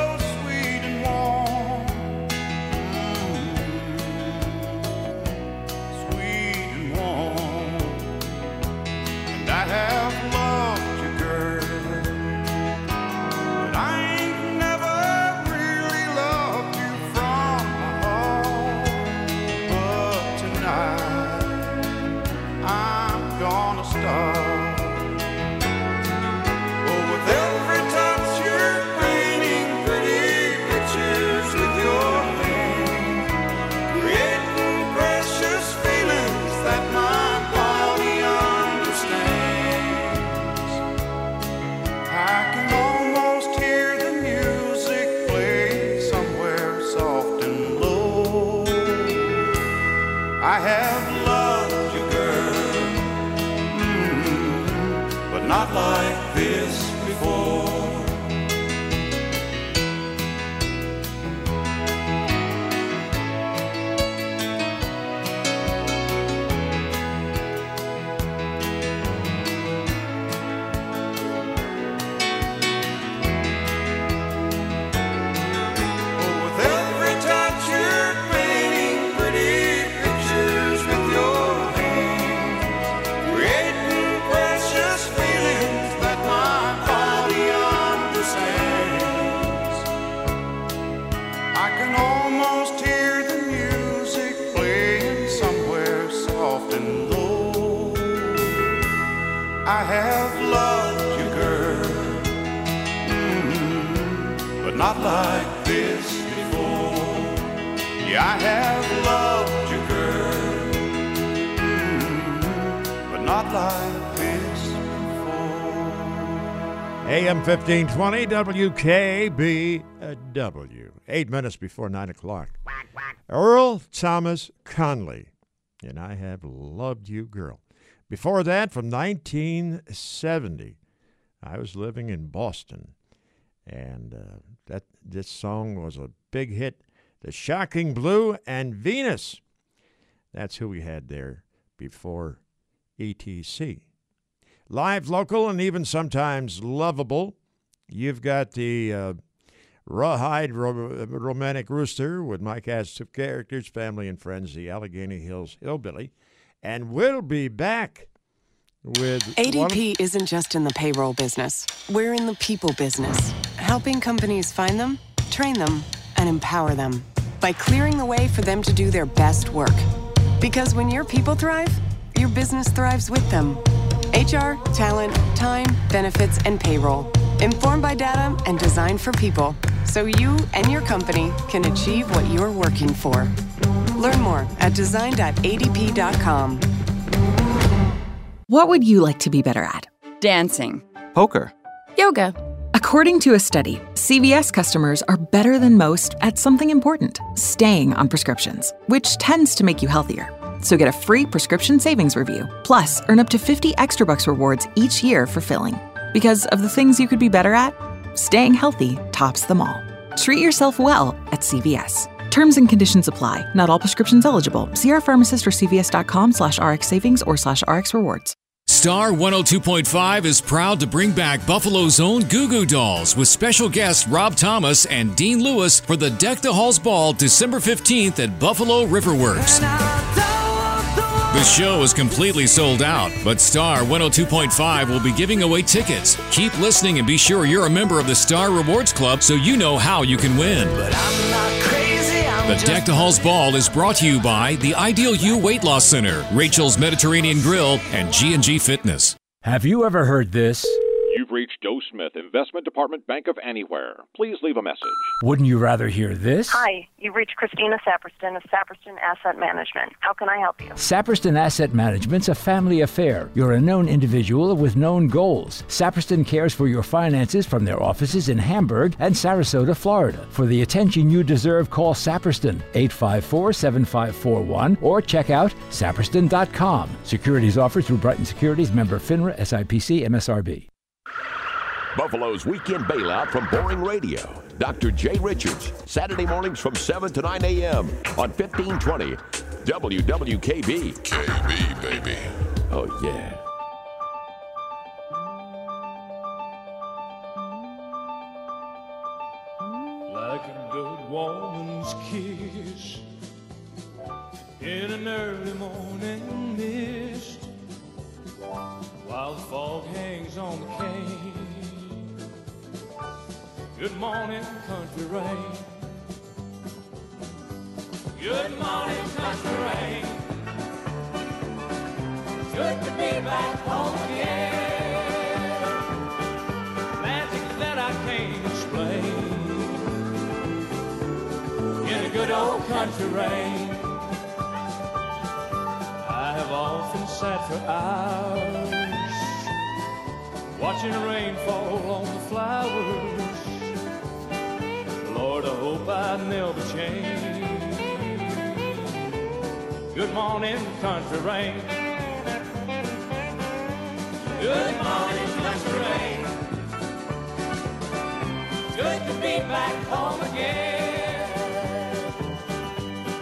fifteen twenty W K B W. Eight minutes before nine o'clock. Earl Thomas Conley, and I have loved you, girl. Before that, from nineteen seventy, I was living in Boston, and uh, that this song was a big hit. The Shocking Blue and Venus. That's who we had there before E T C. Live, local, and even sometimes lovable. You've got the uh, Rawhide ro- Romantic Rooster with my cast of characters, family and friends, the Allegheny Hills Hillbilly. And we'll be back with... A D P of- isn't just in the payroll business. We're in the people business, helping companies find them, train them, and empower them by clearing the way for them to do their best work. Because when your people thrive, your business thrives with them. H R, talent, time, benefits, and payroll. Informed by data and designed for people, so you and your company can achieve what you're working for. Learn more at design dot a d p dot com. What would you like to be better at? Dancing. Poker. Yoga. According to a study, C V S customers are better than most at something important, staying on prescriptions, which tends to make you healthier. So get a free prescription savings review. Plus, earn up to fifty extra bucks rewards each year for filling. Because of the things you could be better at, staying healthy tops them all. Treat yourself well at C V S. Terms and conditions apply. Not all prescriptions eligible. See our pharmacist or cvs.com slash rx savings or slash rx rewards. Star one oh two point five is proud to bring back Buffalo's own Goo Goo Dolls with special guests Rob Thomas and Dean Lewis for the Deck the Halls Ball December fifteenth at Buffalo Riverworks. The show is completely sold out, but Star one oh two point five will be giving away tickets. Keep listening and be sure you're a member of the Star Rewards Club so you know how you can win. But I'm not crazy. The Deck the Halls Ball is brought to you by the Ideal You Weight Loss Center, Rachel's Mediterranean Grill, and G and G Fitness. Have you ever heard this? You've reached Doe Smith, Investment Department, Bank of Anywhere. Please leave a message. Wouldn't you rather hear this? Hi, you've reached Christina Saperston of Saperston Asset Management. How can I help you? Saperston Asset Management's a family affair. You're a known individual with known goals. Saperston cares for your finances from their offices in Hamburg and Sarasota, Florida. For the attention you deserve, call Saperston, eight five four, seven five four one, or check out Saperston dot com. Securities offered through Brighton Securities, member FINRA, S I P C, M S R B. Buffalo's weekend bailout from Boring Radio. Doctor Jay Richards, Saturday mornings from seven to nine a.m. on fifteen twenty W W K B. K B, baby. Oh, yeah. Like a good woman's kiss in an early morning mist, while the fog hangs on the cane. Good morning, country rain. Good morning, country rain. Good to be back home again. Magic that I can't explain. In a good old country rain, I have often sat for hours watching the rain fall on the flowers. Lord, I hope I never change. Good morning, country rain. Good morning, country rain. Good to be back home again.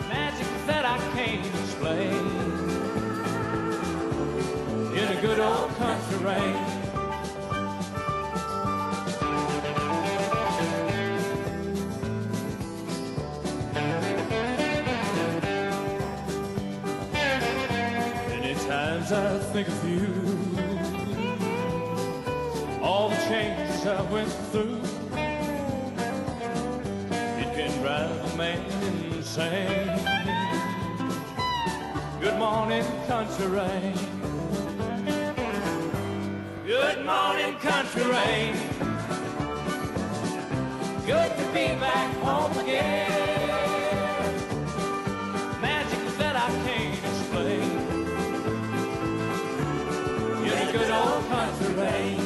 Magic that I can't explain. In a good old country rain. I think of you, all the changes I went through. It can drive a man insane. Good morning, country rain. Good morning, country rain. Good to be back home again. Magic that I can't explain. Good old country rain.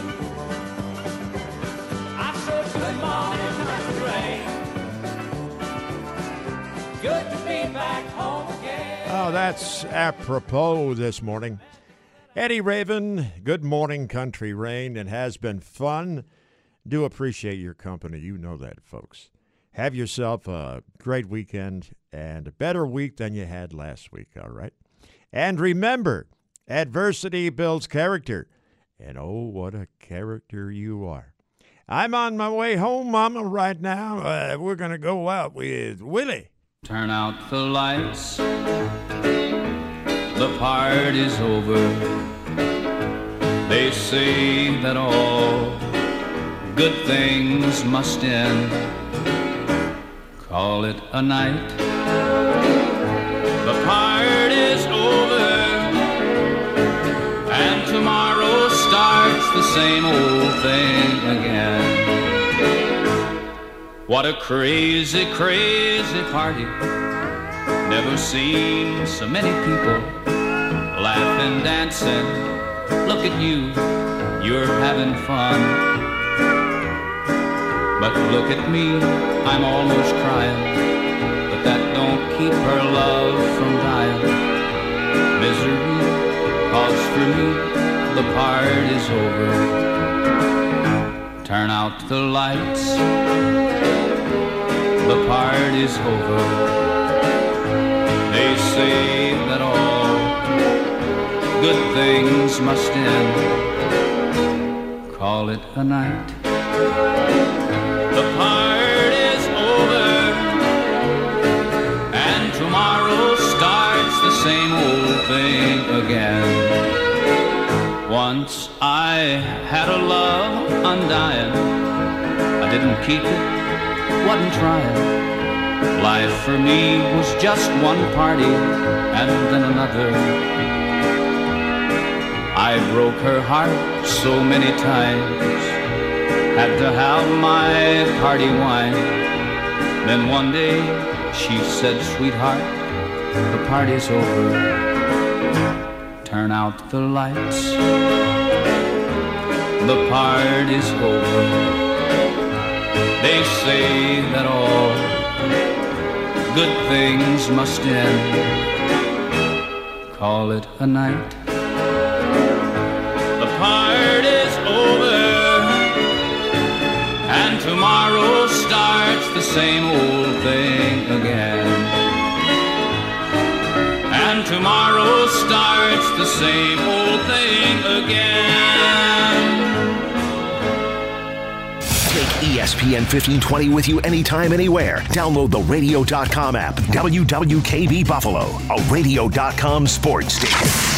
I said good morning, country rain. Good to be back home again. Oh, that's apropos this morning. Eddie Raven, good morning, country rain. It has been fun. Do appreciate your company. You know that, folks. Have yourself a great weekend and a better week than you had last week, all right? And remember, adversity builds character, and oh, what a character you are. I'm on my way home, Mama, right now. Uh, we're going to go out with Willie. Turn out the lights. The party's over. They say that all good things must end. Call it a night. The party's over. And tomorrow starts the same old thing again. What a crazy, crazy party. Never seen so many people laughing, dancing. Look at you, you're having fun. But look at me, I'm almost crying. But that don't keep her love from dying. Misery. Cause for me, the party's over. Turn out the lights. the party's over. They say that all good things must end. Call it a night. The party's over, and tomorrow starts the same old thing again. Once I had a love undying. I didn't keep it, wasn't trying. Life for me was just one party and then another. I broke her heart so many times, had to have my party wine. Then one day she said, sweetheart, the party's over. Turn out the lights, the party's over. They say that all good things must end. Call it a night. The party's over, and tomorrow starts the same old thing again. And tomorrow starts the same old thing again. E S P N fifteen twenty with you anytime, anywhere. Download the radio dot com app. W W K B Buffalo, a radio dot com sports station.